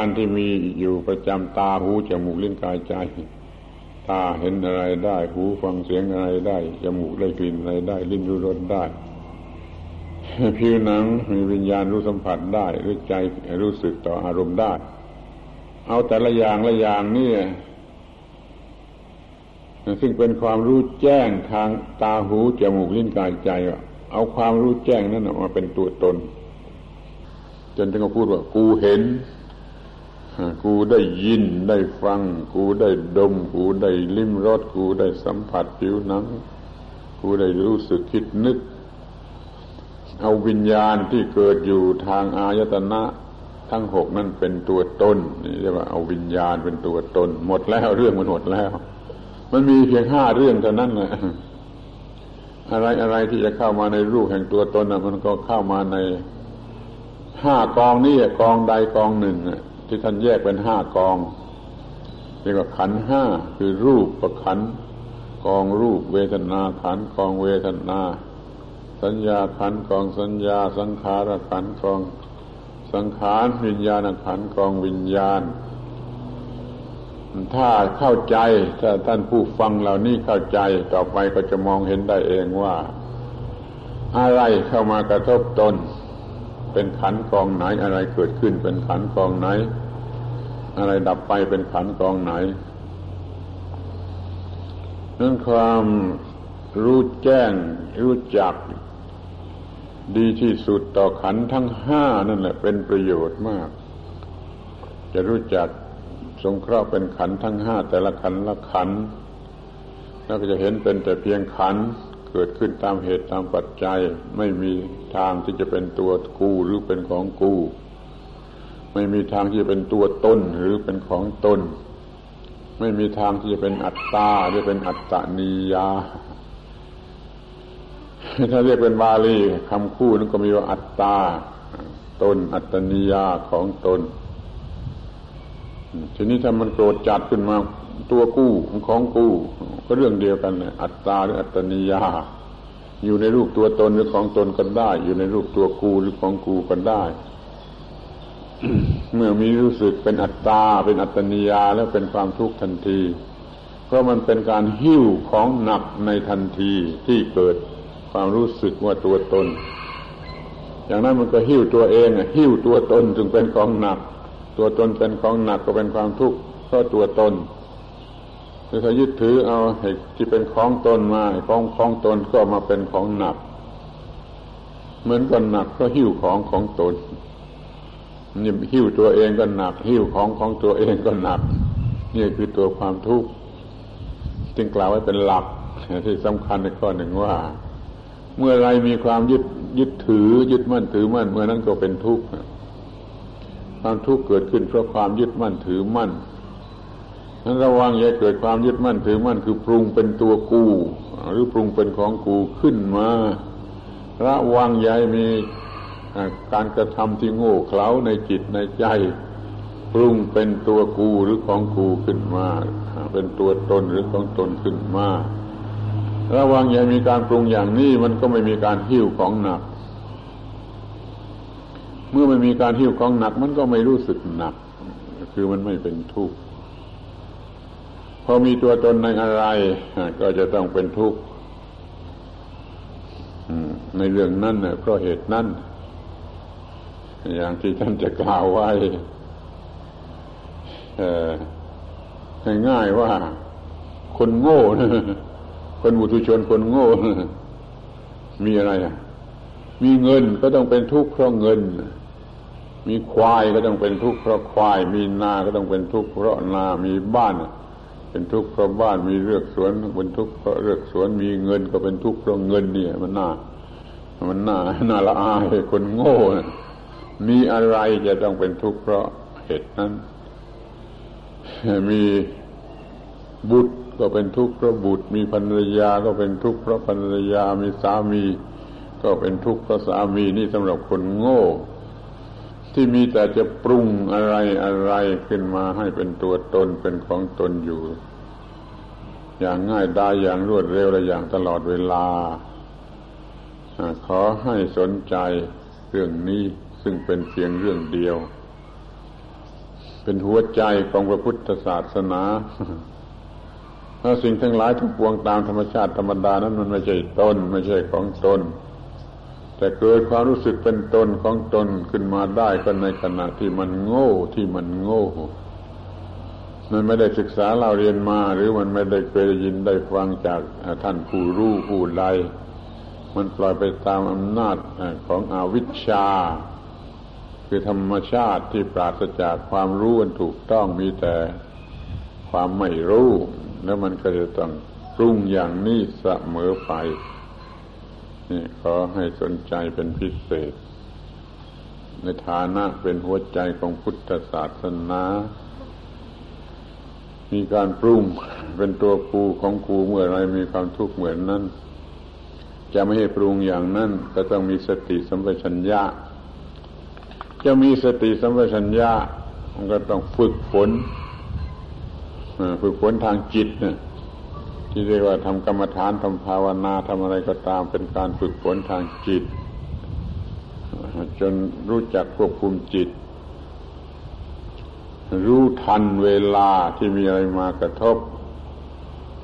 ณที่มีอยู่ประจำตาหูจมูกลิ้นกายใจตาเห็นอะไรได้หูฟังเสียงอะไรได้จมูกได้กลิ่นอะไรได้ลิ้นรู้รสได้ผิวหนังมีวิญญาณรู้สัมผัสได้หรือใจรู้สึกต่ออารมณ์ได้เอาแต่ละอย่างละอย่างนี่ซึ่งเป็นความรู้แจ้งทางตาหูจมูกลิ้นกายใจเอาความรู้แจ้งนั้นมาเป็นตัวตนจนถึงก็พูดว่ากูเห็นกูได้ยินได้ฟังกูได้ดมกูได้ลิ้มรสกูได้สัมผัสผิวหนังกูได้รู้สึกคิดนึกเอาวิญญาณที่เกิดอยู่ทางอายตนะทั้งหกนั่นเป็นตัวตนนี่เรียกว่าเอาวิญญาณเป็นตัวตนหมดแล้วเรื่องมันหมดแล้วมันมีเพียงห้าเรื่องเท่านั้นแหละอะไรที่จะเข้ามาในรูปแห่งตัวตนน่ะมันก็เข้ามาในห้ากองนี้กองใดกองหนึ่งที่ท่านแยกเป็นห้ากองเรียกว่าขันธ์ห้าคือรูปประขันธ์กองรูปเวทนาขันธ์กองเวทนาสัญญาขันธ์กองสัญญาสังขารขันธ์กองสังขารวิญญาณขันธ์กองวิญญาณถ้าเข้าใจถ้าท่านผู้ฟังเหล่านี้เข้าใจต่อไปก็จะมองเห็นได้เองว่าอะไรเข้ามากระทบตนเป็นขันธ์กองไหนอะไรเกิดขึ้นเป็นขันธ์กองไหนอะไรดับไปเป็นขันธ์กองไหนนั่นความรู้แจ้งรู้จักดีที่สุดต่อขันธ์ทั้งห้านั่นแหละเป็นประโยชน์มากจะรู้จักสงเคราะห์เป็นขันธ์ทั้งห้าแต่ละขันธ์ละขันธ์แล้วก็จะเห็นเป็นแต่เพียงขันธ์เกิดขึ้นตามเหตุตามปัจจัยไม่มีทางที่จะเป็นตัวกูหรือเป็นของกูไม่มีทางที่จะเป็นตัวตนหรือเป็นของตนไม่มีทางที่จะเป็นอัตตาหรือเป็นอัตตนิยาถ้าเรียกเป็นบาลีคำคู่นั้นก็มีว่าอัตตาตนอัตตนิยาของตนทีนี้ถ้ามันโกรธจัดขึ้นมาตัวกู้ของกู้ก็เรื่องเดียวกันนะอัตตาหรืออัตตนิยาอยู่ในรูปตัวตนหรือของตนก็ได้อยู่ในรูปตัวกูหรือของกูก็ได้ เมื่อมีรู้สึกเป็นอัตตาเป็นอัตตนิยาแล้วเป็นความทุกข์ทันทีเพราะมันเป็นการหิ้วของหนักในทันทีที่เกิดความรู้สึกว่าตัวตนอย่างนั้นมันก็หิ้วตัวเองหิ้วตัวตนจึงเป็นของหนักตัวตนเป็นของหนักก็เป็นความทุกข์เพราะตัวตนถ้ายึดถือเอาที่เป็นของตนมาของตนก็มาเป็นของหนักเหมือนกันหนักก็หิ้วของตนนี่หิ้วตัวเองก็หนักหิ้วของตัวเองก็หนักนี่คือตัวความทุกข์จึงกล่าวไว้เป็นหลักที่สำคัญในข้อหนึ่งว่าเมื่อไรมีความยึดถือยึดมั่นถือมั่นเมื่อนั้นก็เป็นทุกข์ความทุกข์เกิดขึ้นเพราะความยึดมั่นถือมั่นนั้นระวังอย่าเกิดความยึดมั่นถือมั่นคือปรุงเป็นตัวกูหรือปรุงเป็นของกูขึ้นมาระวังอย่ามีการกระทำที่โง่เขลาในจิตในใจปรุงเป็นตัวกูหรือของกูขึ้นมาเป็นตัวตนหรือของตนขึ้นมาระวังอย่ามีการปรุงอย่างนี้มันก็ไม่มีการหิ้วของหนักเมื่อมันมีการหิ้วของหนักมันก็ไม่รู้สึกหนักคือมันไม่เป็นทุกข์ อมีตัวตนในอะไรก็จะต้องเป็นทุกข์ในเรื่องนั้นเพราะเหตุนั้นอย่างที่ท่านจะกล่าวไว้ง่ายว่าคนโง่คนบุตุชนคนโง่มีอะไรมีเงินก็ต้องเป็นทุกข์เพราะเงินมีควายก็ต้องเป็นทุกข์เพราะควายมีนาก็ต้องเป็นทุกข์เพราะนามีบ้านเป็นทุกข์เพราะบ้านมีเรือกสวนเป็นทุกข์เพราะเรือกสวนมีเงินก็เป็นทุกข์เพราะเงินเนี่ยมันน่าละอายคนโง่มีอะไรจะต้องเป็นทุกข์เพราะเหตุนั้นมีบุตรก็เป็นทุกข์เพราะบุตรมีภรรยาก็เป็นทุกข์เพราะภรรยามีสามีก็เป็นทุกข์เพราะสามีนี่สำหรับคนโง่ที่มีแต่จะปรุงอะไรขึ้นมาให้เป็นตัวตนเป็นของตนอยู่อย่างง่ายดายอย่างรวดเร็วและอย่างตลอดเวลาขอให้สนใจเรื่องนี้ซึ่งเป็นเพียงเรื่องเดียวเป็นหัวใจของพระพุทธศาสนาเพราะสิ่งทั้งหลายทั้งปวงตามธรรมชาติธรรมดานั้นมันไม่ใช่ตนไม่ใช่ของตนแต่เกิดความรู้สึกเป็นตนของตนขึ้นมาได้ก็ในขณะที่มันโง่มันไม่ได้ศึกษาเราเรียนมาหรือมันไม่ได้เคยได้ยินได้ฟังจากท่านผู้รู้ผู้ใดมันปล่อยไปตามอำนาจของอวิชชาคือธรรมชาติที่ปราศจากความรู้อันถูกต้องมีแต่ความไม่รู้แล้วมันก็จะต้องปรุงอย่างนี้เสมอไปนี่ขอให้สนใจเป็นพิเศษในฐานะเป็นหัวใจของพุทธศาสนามีการปรุงเป็นตัวกูของกูเมื่อไรมีความทุกข์เหมือนนั้นจะไม่ให้ปรุงอย่างนั้นก็ต้องมีสติสัมปชัญญะจะมีสติสัมปชัญญะมันก็ต้องฝึกฝนทางจิตนะที่เรียกว่าทำกรรมฐานทำภาวนาทำอะไรก็ตามเป็นการฝึกฝนทางจิตจนรู้จักควบคุมจิตรู้ทันเวลาที่มีอะไรมากระทบ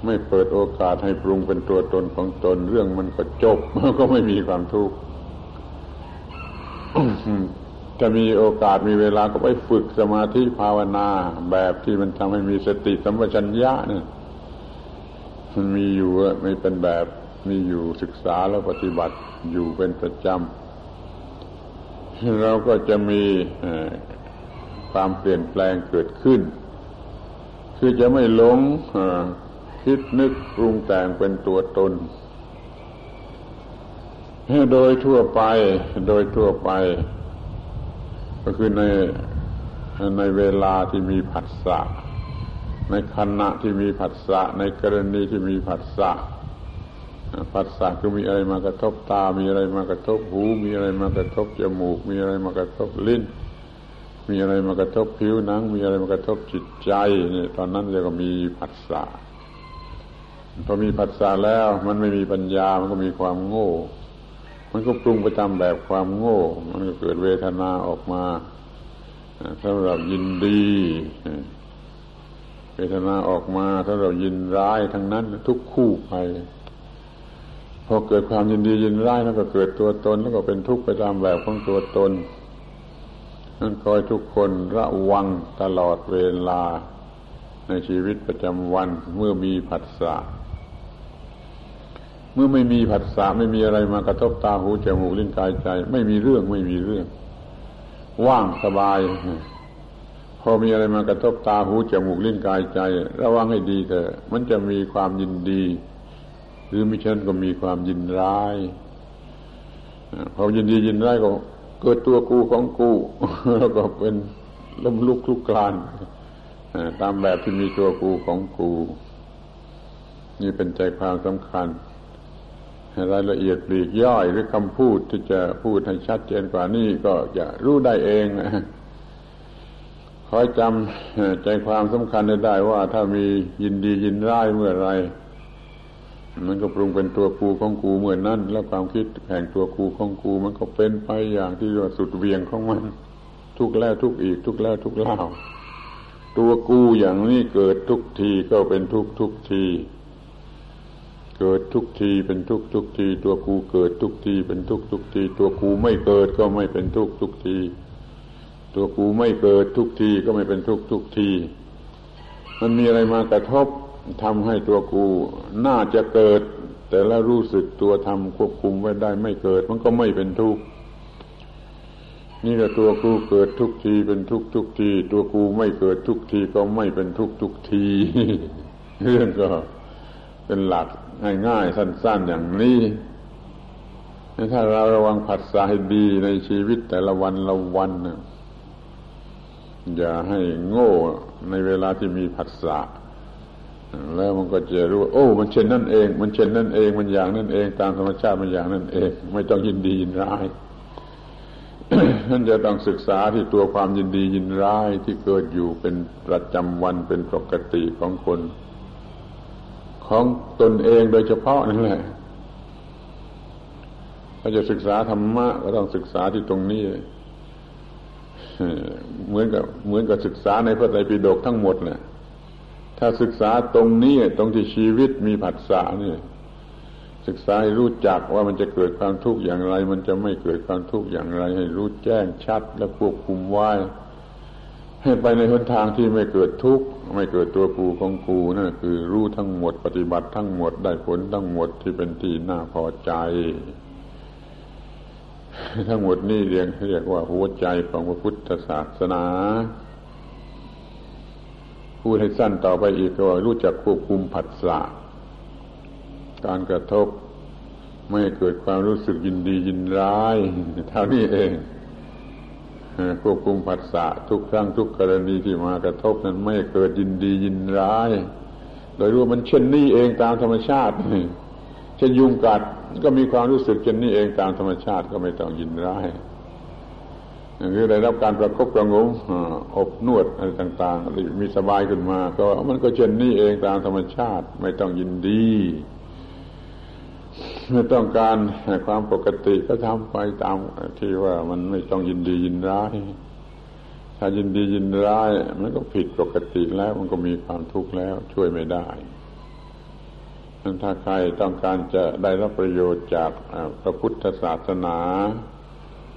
ไม่เปิดโอกาสให้ปรุงเป็นตัวตนของตนเรื่องมันก็จบมันก็ไม่มีความทุกข์ จะมีโอกาสมีเวลาก็ไปฝึกสมาธิภาวนาแบบที่มันทำให้มีสติสัมปชัญญะเนี่ยมันมีอยู่ไม่เป็นแบบมีอยู่ศึกษาแล้วปฏิบัติอยู่เป็นประจำเราก็จะมีความเปลี่ยนแปลงเกิดขึ้นคือจะไม่หลงคิดนึกปรุงแต่งเป็นตัวตนโดยทั่วไปก็คือในเวลาที่มีผัสสะในขณะที่มีผัสสะในกรณีที่มีผัสสะคือมีอะไรมากระทบตามีอะไรมากระทบหูมีอะไรมากระทบจมูกมีอะไรมากระทบลิ้นมีอะไรมากระทบผิวหนังมีอะไรมากระทบจิตใจนี่ตอนนั้นเรียกว่ามีผัสสะพอมีผัสสะแล้วมันไม่มีปัญญามันก็มีความโง่มันก็ปรุงไปตามแบบความโง่มันก็เกิดเวทนาออกมาสำหรับยินดีเวทนาออกมาสำหรับยินร้ายทั้งนั้นทุกคู่ไปพอเกิดความยินดียินร้ายแล้วก็เกิดตัวตนแล้วก็เป็นทุกข์ไปตามแบบของตัวตนนั่นคอยทุกคนระวังตลอดเวลาในชีวิตประจำวันเมื่อมีผัสสะเมื่อไม่มีผัสสะไม่มีอะไรมากระทบตาหูจมูกลิ้นกายใจไม่มีเรื่องว่างสบายพอมีอะไรมากระทบตาหูจมูกลิ้นกายใจระวังให้ดีเถอะมันจะมีความยินดีหรือมิฉะนั้นก็มีความยินร้ายพอยินดียินร้ายก็เกิดตัวกูของกูแล้วก็เป็นล้มลุกคลุกคลานตามแบบที่มีตัวกูของกูนี่เป็นใจความสำคัญรายละเอียดปลีกย่อยหรือคำพูดที่จะพูดให้ชัดเจนกว่านี้ก็จะรู้ได้เองคอยจำใจความสำคัญได้ว่าถ้ามียินดียินร้ายเมื่อไรมันก็ปรุงเป็นตัวกูของกูเหมือนนั้นแล้วความคิดแห่งตัวกูของกูมันก็เป็นไปอย่างที่สุดเวียงของมันทุกแล้วทุกอีกทุกแล้วทุกเล่า ตัวกูอย่างนี้เกิดทุกทีก็เป็นทุกทีเกิดทุกทีเป็นทุกทีตัวกูเกิดทุกทีเป็นทุกทีตัวกูไม่เกิดก็ไม่เป็นทุกทีตัวกูไม่เกิดทุกทีก็ไม่เป็นทุกทีมันมีอะไรมากระทบทำให้ตัวกูน่าจะเกิดแต่แล้วรู้สึกตัวทำควบคุมไว้ได้ไม่เกิดมันก็ไม่เป็นทุกข์นี่แหละตัวกูเกิดทุกทีเป็นทุกทีตัวกูไม่เกิดทุกทีก็ไม่เป็นทุกทีเรื่องก็เป็นหลักง่ายๆสั้นๆอย่างนี้ถ้าเราระวังผัสสะให้ดีในชีวิตแต่ละวันละวันอย่าให้โง่ในเวลาที่มีผัสสะแล้วมันก็จะรู้ว่าโอ้มันเช่นนั่นเองมันเช่นนั่นเองมันอย่างนั่นเองตามธรรมชาติมันอย่างนั่นเองไม่ต้องยินดียินร้าย นั่นจะต้องศึกษาที่ตัวความยินดียินร้ายที่เกิดอยู่เป็นประจำวันเป็นปกติของคนของตนเองโดยเฉพาะนั่นแหละถ้าจะศึกษาธรรมะก็ต้องศึกษาที่ตรงนี้เหมือนกับศึกษาในพระไตรปิฎกทั้งหมดน่ะถ้าศึกษาตรงนี้ตรงที่ชีวิตมีผัสสะนี่ศึกษาให้รู้จักว่ามันจะเกิดความทุกข์อย่างไรมันจะไม่เกิดความทุกข์อย่างไรให้รู้แจ้งชัดและควบคุมไว้ให้ไปในหนทางที่ไม่เกิดทุกข์ไม่เกิดตัวกูของกูนั่นคือรู้ทั้งหมดปฏิบัติทั้งหมดได้ผลทั้งหมดที่เป็นที่น่าพอใจทั้งหมดนี่เรียกว่าหัวใจของพระพุทธศาสนาพูดให้สั้นต่อไปอีกก็รู้จักควบคุมผัสสะการกระทบไม่เกิดความรู้สึกยินดียินร้ายเท่านี้เองควบคุมผัสสะทุกครั้งทุกกรณีที่มากระทบนั้นไม่เกิดยินดียินร้ายโดยรู้มันเช่นนี้เองตามธรรมชาติเช่นยุงกัดก็มีความรู้สึกเช่นนี้เองตามธรรมชาติก็ไม่ต้องยินร้ายหรือได้รับการประคบประงมอบนวดอะไรต่างๆมีสบายขึ้นมาก็มันก็เช่นนี้เองตามธรรมชาติไม่ต้องยินดีไม่ต้องการความปกติก็ทำไปตามที่ว่ามันไม่ต้องยินดียินร้ายถ้ายินดียินร้ายมันก็ผิดปกติแล้วมันก็มีความทุกข์แล้วช่วยไม่ได้ถ้าใครต้องการจะได้รับประโยชน์จากพระพุทธศาสนา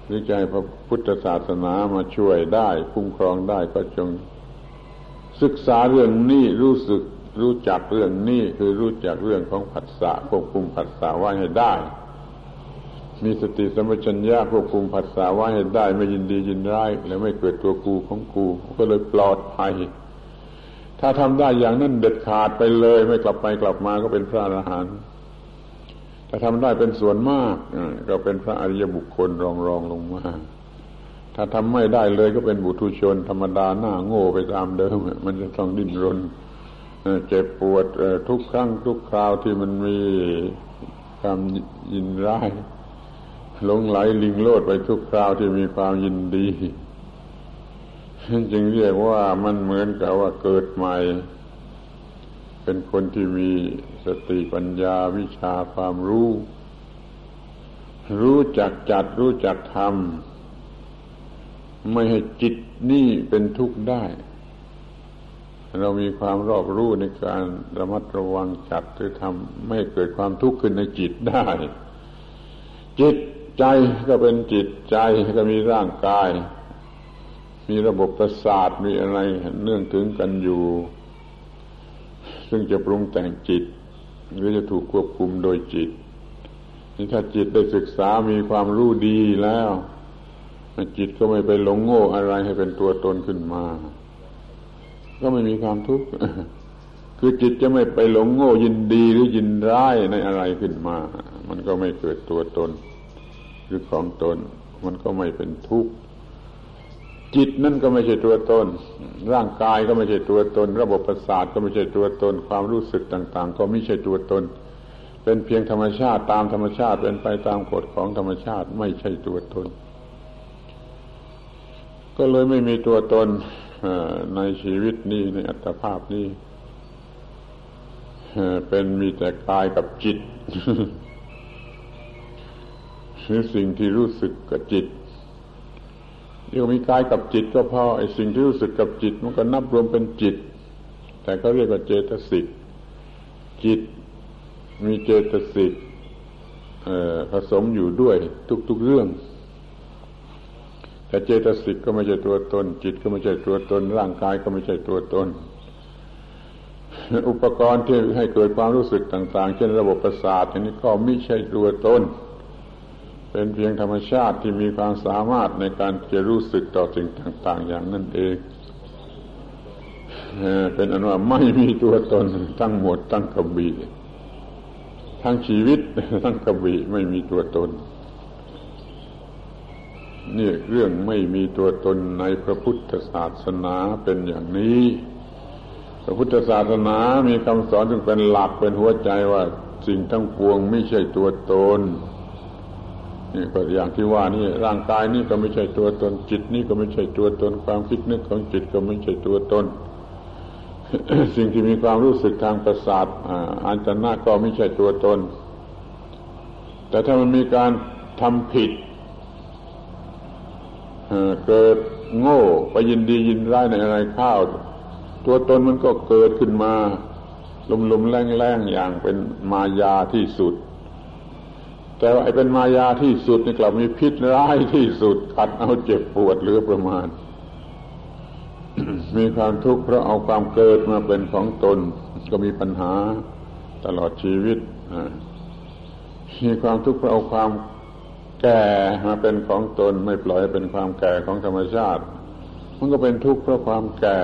หรือจะให้พระพุทธศาสนามาช่วยได้คุ้มครองได้ก็จงศึกษาเรื่องนี้รู้จักเรื่องนี้คือรู้จักเรื่องของผัสสะควบคุมผัสสะไว้ให้ได้มีสติสัมปชัญญะควบคุมผัสสะไว้ให้ได้ไม่ยินดียินร้ายและไม่เกิดตัวกูของกูก็เลยปลอดภัยถ้าทำได้อย่างนั้นเด็ดขาดไปเลยไม่กลับไปกลับมาก็เป็นพระอรหันต์ถ้าทำได้เป็นส่วนมากก็เป็นพระอริยบุคคลรองลงมาถ้าทำไม่ได้เลยก็เป็นบุถุชนธรรมดาหน้าโง่ไปตามเดิมมันจะต้องดิ้นรนเจ็บปวดทุกครั้งทุกคราวที่มันมีความยินร้ายหลงไหลลิงโลดไปทุกคราวที่มีความยินดีจึงเรียกว่ามันเหมือนกับว่าเกิดใหม่เป็นคนที่มีสติปัญญาวิชาความรู้จักจัดรู้จักทำไม่ให้จิตนี่เป็นทุกข์ได้เรามีความรอบรู้ในการระมัดระวังจัดหรือทำไม่ให้เกิดความทุกข์ขึ้นในจิตได้จิตใจก็เป็นจิตใจก็มีร่างกายมีระบบประสาทมีอะไรเนื่องถึงกันอยู่ซึ่งจะปรุงแต่งจิตหรือจะถูกควบคุมโดยจิตนี่ถ้าจิตได้ศึกษามีความรู้ดีแล้วจิตก็ไม่ไปหลงโง่อะไรให้เป็นตัวตนขึ้นมาก็ไม่มีความทุกข์คือจิตจะไม่ไปหลงโง่ยินดีหรือยินร้ายในอะไรขึ้นมามันก็ไม่เกิดตัวตนหรือของตนมันก็ไม่เป็นทุกข์จิตนั่นก็ไม่ใช่ตัวตนร่างกายก็ไม่ใช่ตัวตนระบบประสาทก็ไม่ใช่ตัวตนความรู้สึกต่างๆก็ไม่ใช่ตัวตนเป็นเพียงธรรมชาติตามธรรมชาติเป็นไปตามกฎของธรรมชาติไม่ใช่ตัวตนก็เลยไม่มีตัวตนในชีวิตนี้ในอัตภาพนี้เป็นมีแต่กายกับจิตหรือสิ่งที่รู้สึกกับจิต เรียกว่ามีกายกับจิตก็พอไอ้สิ่งที่รู้สึกกับจิตมันก็นับรวมเป็นจิตแต่ก็เรียกว่าเจตสิกจิตมีเจตสิกผสมอยู่ด้วยทุกๆเรื่องแต่เจตสิกก็ไม่ใช่ตัวตนจิตก็ไม่ใช่ตัวตนร่างกายก็ไม่ใช่ตัวตนอุปกรณ์ที่ให้เกิดความรู้สึกต่างๆเช่นระบบประสาทอันนี้ก็ไม่ใช่ตัวตนเป็นเพียงธรรมชาติที่มีความสามารถในการจะรู้สึกต่อสิ่งต่างๆอย่างนั้นเองเป็นอันว่าไม่มีตัวตนทั้งหมดทั้งกระบี่ทั้งชีวิตทั้งกระบี่ไม่มีตัวตนนี่เรื่องไม่มีตัวตนในพระพุทธศาสนาเป็นอย่างนี้พระพุทธศาสนามีคำสอนถึงเป็นหลักเป็นหัวใจว่าสิ่งทั้งปวงไม่ใช่ตัวตนนี่ก็อย่างที่ว่านี่ร่างกายนี่ก็ไม่ใช่ตัวตนจิตนี่ก็ไม่ใช่ตัวตนความคิดนึกของจิตก็ไม่ใช่ตัวตน สิ่งที่มีความรู้สึกทางประสาทอันตนะก็ไม่ใช่ตัวตนแต่ถ้ามันมีการทำผิดเกิดโง่ไปยินดียินร้ายในอะไรข้าวตัวตนมันก็เกิดขึ้นมาลุมๆแล้งๆอย่างเป็นมายาที่สุดแต่ว่าไอ้เป็นมายาที่สุดนี่กลับมีพิษร้ายที่สุดกัดเอาเจ็บปวดเหลือประมาณ มีความทุกข์เพราะเอาความเกิดมาเป็นของตนก็มีปัญหาตลอดชีวิตมีความทุกข์เพราะเอาความแก่มาเป็นของตนไม่ปล่อยให้เป็นความแก่ของธรรมชาติมันก็เป็นทุกข์เพราะความแก่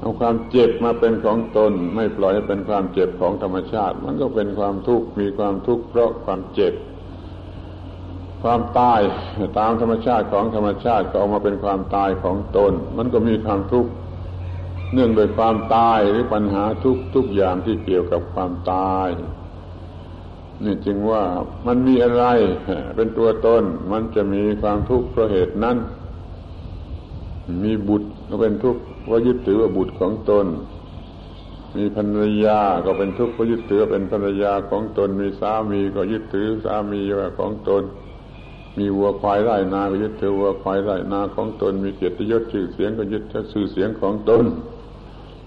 เอาความเจ็บมาเป็นของตนไม่ปล่อยให้เป็นความเจ็บของธรรมชาติมันก็เป็นความทุกข์มีความทุกข์เพราะความเจ็บความตายตามธรรมชาติของธรรมชาติก็เอามาเป็นความตายของตนมันก็มีความทุกข์เนื่องโดยความตายหรือปัญหาทุกอย่างที่เกี่ยวกับความตายนี่จึงว่ามันมีอะไรเป็นตัวตนมันจะมีความทุกข์เพราะเหตุนั้นมีบุตรก็เป็นทุกข์เพราะยึดถือว่าบุตรของตนมีภรรยาก็เป็นทุกข์เพราะยึดถือเป็นภรรยาของตนมีสามีก็ยึดถือสามีว่าของตนมีวัวควายไร่นาก็ยึดถือวัวควายไร่นาของตนมีเกียรติยศชื่อเสียงก็ยึดถือชื่อเสียงของตน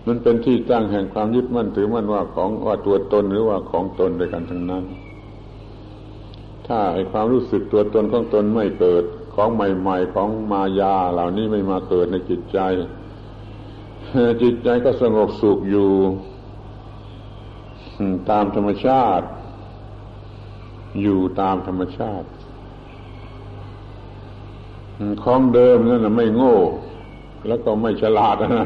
มันเป็นที่ตั้งแห่งความยึดมั่นถือมั่นว่าของว่าตัวตนหรือว่าของตนด้วยกันทั้งนั้นถ้าไอ้ความรู้สึกตัวตนของตนไม่เกิดของใหม่ๆของมายาเหล่านี้ไม่มาเกิดในจิตใจจิตใจก็สงบสุขอยู่ตามธรรมชาติอยู่ตามธรรมชาติของเดิมนั่นน่ะไม่โง่แล้วก็ไม่ฉลาดอะไร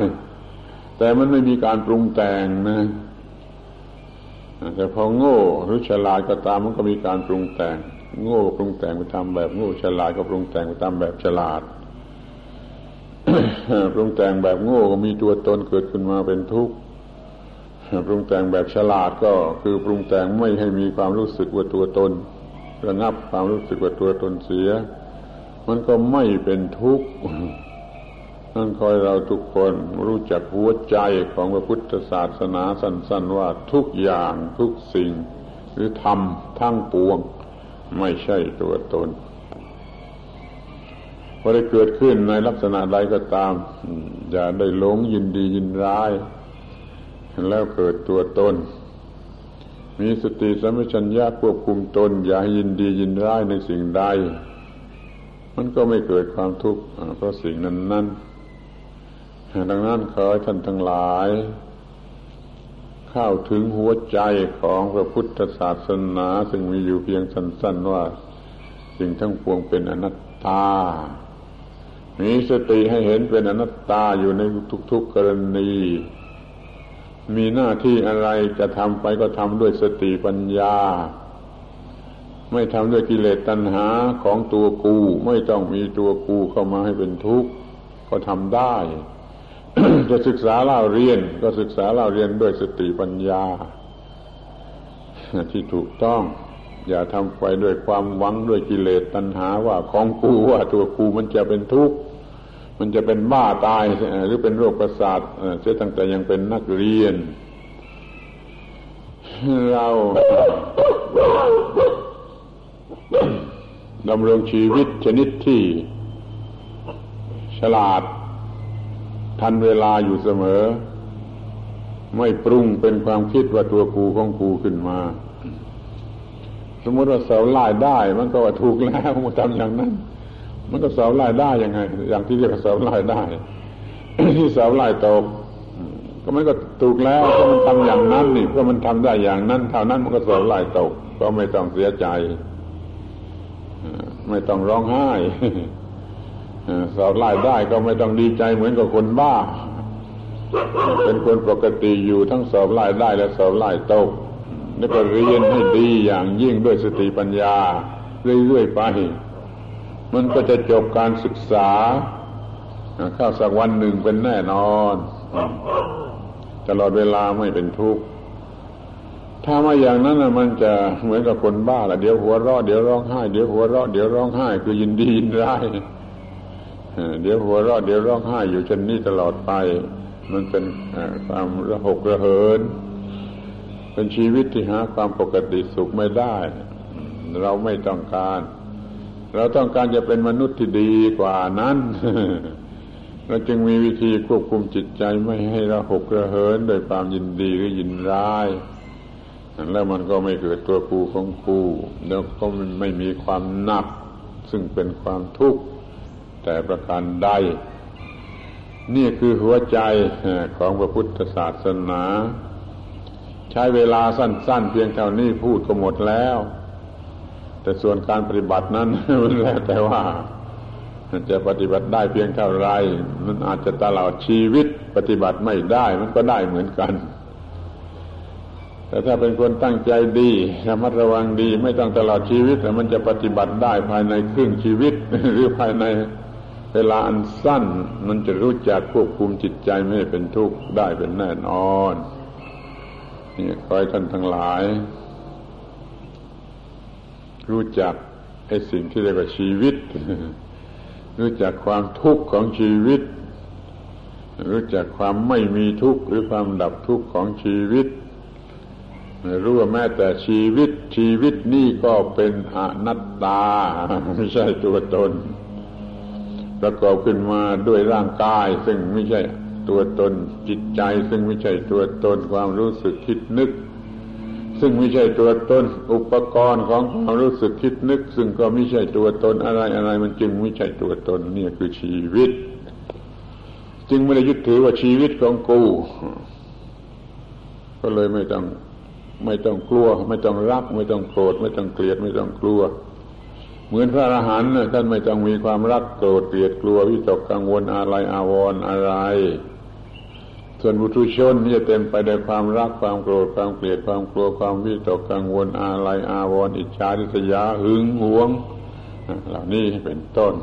แต่มันไม่มีการปรุงแต่งนะแต่พอโง่หรือฉลาดก็ตามมันก็มีการปรุงแต่งโง่ปรุงแต่งไปทำแบบโง่ฉลาดก็ปรุงแต่งไปทำแบบฉลาด ปรุงแต่งแบบโง่ก็มีตัวตนเกิดขึ้นมาเป็นทุกข์ ปรุงแต่งแบบฉลาดก็คือปรุงแต่งไม่ให้มีความรู้สึกว่าตัวตนระงับความรู้สึกว่าตัวตนเสียมันก็ไม่เป็นทุกข์ นั่นคอยเราทุกคนรู้จักหัวใจของพระพุทธศาสนาสั้นๆว่าทุกอย่างทุกสิ่งหรือธรรมทั้งปวงไม่ใช่ตัวตนพอได้เกิดขึ้นในลักษณะใดก็ตามอย่าได้หลงยินดียินร้ายแล้วเกิดตัวตนมีสติสัมปชัญญะควบคุมตนอย่ายินดียินร้ายในสิ่งใดมันก็ไม่เกิดความทุกข์เพราะสิ่งนั้นดังนั้นขอให้ท่านทั้งหลายเข้าถึงหัวใจของพระพุทธศาสนาซึ่งมีอยู่เพียงสั้นๆว่าสิ่งทั้งปวงเป็นอนัตตามีสติให้เห็นเป็นอนัตตาอยู่ในทุกๆกรณีมีหน้าที่อะไรจะทำไปก็ทำด้วยสติปัญญาไม่ทำด้วยกิเลสตัณหาของตัวกูไม่ต้องมีตัวกูเข้ามาให้เป็นทุกข์ก็ทำได้ จะศึกษาเล่าเรียนก็ศึกษาเล่าเรียนด้วยสติปัญญาที่ถูกต้องอย่าทำไปด้วยความหวังด้วยกิเลสตัณหาว่าของกูว่าตัวกูมันจะเป็นทุกข์มันจะเป็นบ้าตายหรือเป็นโรคประสาทเสียตั้งแต่ยังเป็นนักเรียนเราดำรงชีวิตชนิดที่ ฉลาดทันเวลาอยู่เสมอไม่ปรุงเป็นความคิดว่าตัวกูของกูขึ้นมาสมมติว่าเสาไล่ได้มันก็ว่าถูกแล้วมันทำอย่างนั้นมันก็เสาไล่ได้ยังไงอย่างที่เรียกเสาไล่ได้ ที่เสาไล่ตกก็มันก็ถูกแล้วเพราะมันทำอย่างนั้นนี่เพราะมันทำได้อย่างนั้นเท่านั้นมันก็เสาไล่ตกก็ไม่ต้องเสียใจไม่ต้องร้องไห้เสาไล่ได้ก็ไม่ต้องดีใจเหมือนกับคนบ้าเป็นคนปกติอยู่ทั้งสอบไล่ได้และสอบไล่ตกแล้วก็เรียนให้ดีอย่างยิ่งด้วยสติปัญญาเรื่อยๆไปมันก็จะจบการศึกษาเข้าสักวันหนึ่งเป็นแน่นอนตลอดเวลาไม่เป็นทุกข์ถ้าไม่อย่างนั้นมันจะเหมือนกับคนบ้าละเดี๋ยวหัวเราะเดี๋ยวร้องไห้เดี๋ยวหัวเราะเดี๋ยวร้องไห้คือยินดียินร้ายเดี๋ยวหัวเราะเดี๋ยวร้องไห้อยู่เช่นนี้ตลอดไปมันเป็นความระหกระเหินเป็นชีวิตที่หาความปกติสุขไม่ได้เราไม่ต้องการเราต้องการจะเป็นมนุษย์ที่ดีกว่านั้น เราจึงมีวิธีควบคุมจิตใจไม่ให้ระหกระเหินโดยความยินดีหรือยินร้ายแล้วมันก็ไม่เกิดตัวกูของกูแล้วก็ไม่มีความหนักซึ่งเป็นความทุกข์แต่ประการใดนี่คือหัวใจของพระพุทธศาสนาใช้เวลาสั้นๆเพียงเท่านี้พูดก็หมดแล้วแต่ส่วนการปฏิบัตินั้นมันแล้วแต่ว่าจะปฏิบัติได้เพียงเท่าไรมันอาจจะตลอดชีวิตปฏิบัติไม่ได้มันก็ได้เหมือนกันแต่ถ้าเป็นคนตั้งใจดีระมัดระวังดีไม่ต้องตลอดชีวิตแต่มันจะปฏิบัติได้ภายในครึ่งชีวิตหรือภายในเวลาอันสั้นมันจะรู้จักควบคุมจิตใจไม่ให้เป็นทุกข์ได้เป็นแน่นอนนี่ขอให้ท่านทั้งหลายรู้จักไอ้สิ่งที่เรียกว่าชีวิตรู้จักความทุกข์ของชีวิตรู้จักความไม่มีทุกข์หรือความดับทุกข์ของชีวิตรู้ว่าแม้แต่ชีวิตนี่ก็เป็นอนัตตาไม่ใช่ตัวตนประกอบขึ้นมาด้วยร่างกายซึ่งไม่ใช่ตัวตนจิตใจซึ่งไม่ใช่ตัวตนความรู้สึกคิดนึกซึ่งไม่ใช่ตัวตนอุปกรณ์ของความรู้สึกคิดนึกซึ่งก็ไม่ใช่ตัวตนอะไรมันจึงไม่ใช่ตัวตนนี่คือชีวิตจึงไม่ได้ยึดถือว่าชีวิตของกูก็เลยไม่ต้องกลัวไม่ต้องรักไม่ต้องโกรธไม่ต้องเกลียดไม่ต้องกลัวเหมือนพระอรหันต์ท่านไม่ต้องมีความรักโกรธเกลียดกลัววิตกกังวลอะไรอาวรณ์อะไรส่วนปุถุชนจะเต็มไปด้วยความรักความโกรธความเกลียดความกลัวความวิตกกังวลอะไรอาวรณ์อิจฉาริษยาหึงหวงเหล่านี้เป็นต้น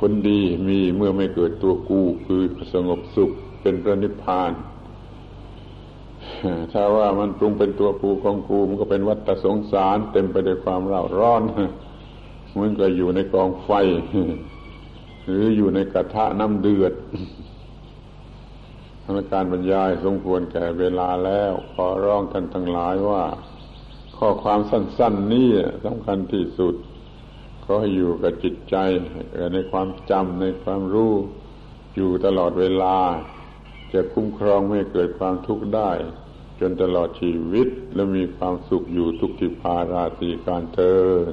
คนดีมีเมื่อไม่เกิดตัวกูคือสงบสุขเป็นพระนิพพานถ้าว่ามันปรุงเป็นตัวกูของกูมันก็เป็นวัฏสงสารเต็มไปด้วยความเร่าร้อนเหมือนกับอยู่ในกองไฟหรืออยู่ในกระทะน้ำเดือดธรรมการบรรยายสมควรแก่เวลาแล้วขอร้องท่านทั้งหลายว่าข้อความสั้นๆนี้สำคัญที่สุดขอให้อยู่กับจิตใจในความจำในความรู้อยู่ตลอดเวลาจะคุ้มครองไม่เกิดความทุกข์ได้จนตลอดชีวิตและมีความสุขอยู่ทุกทิพาราตรีการเทิน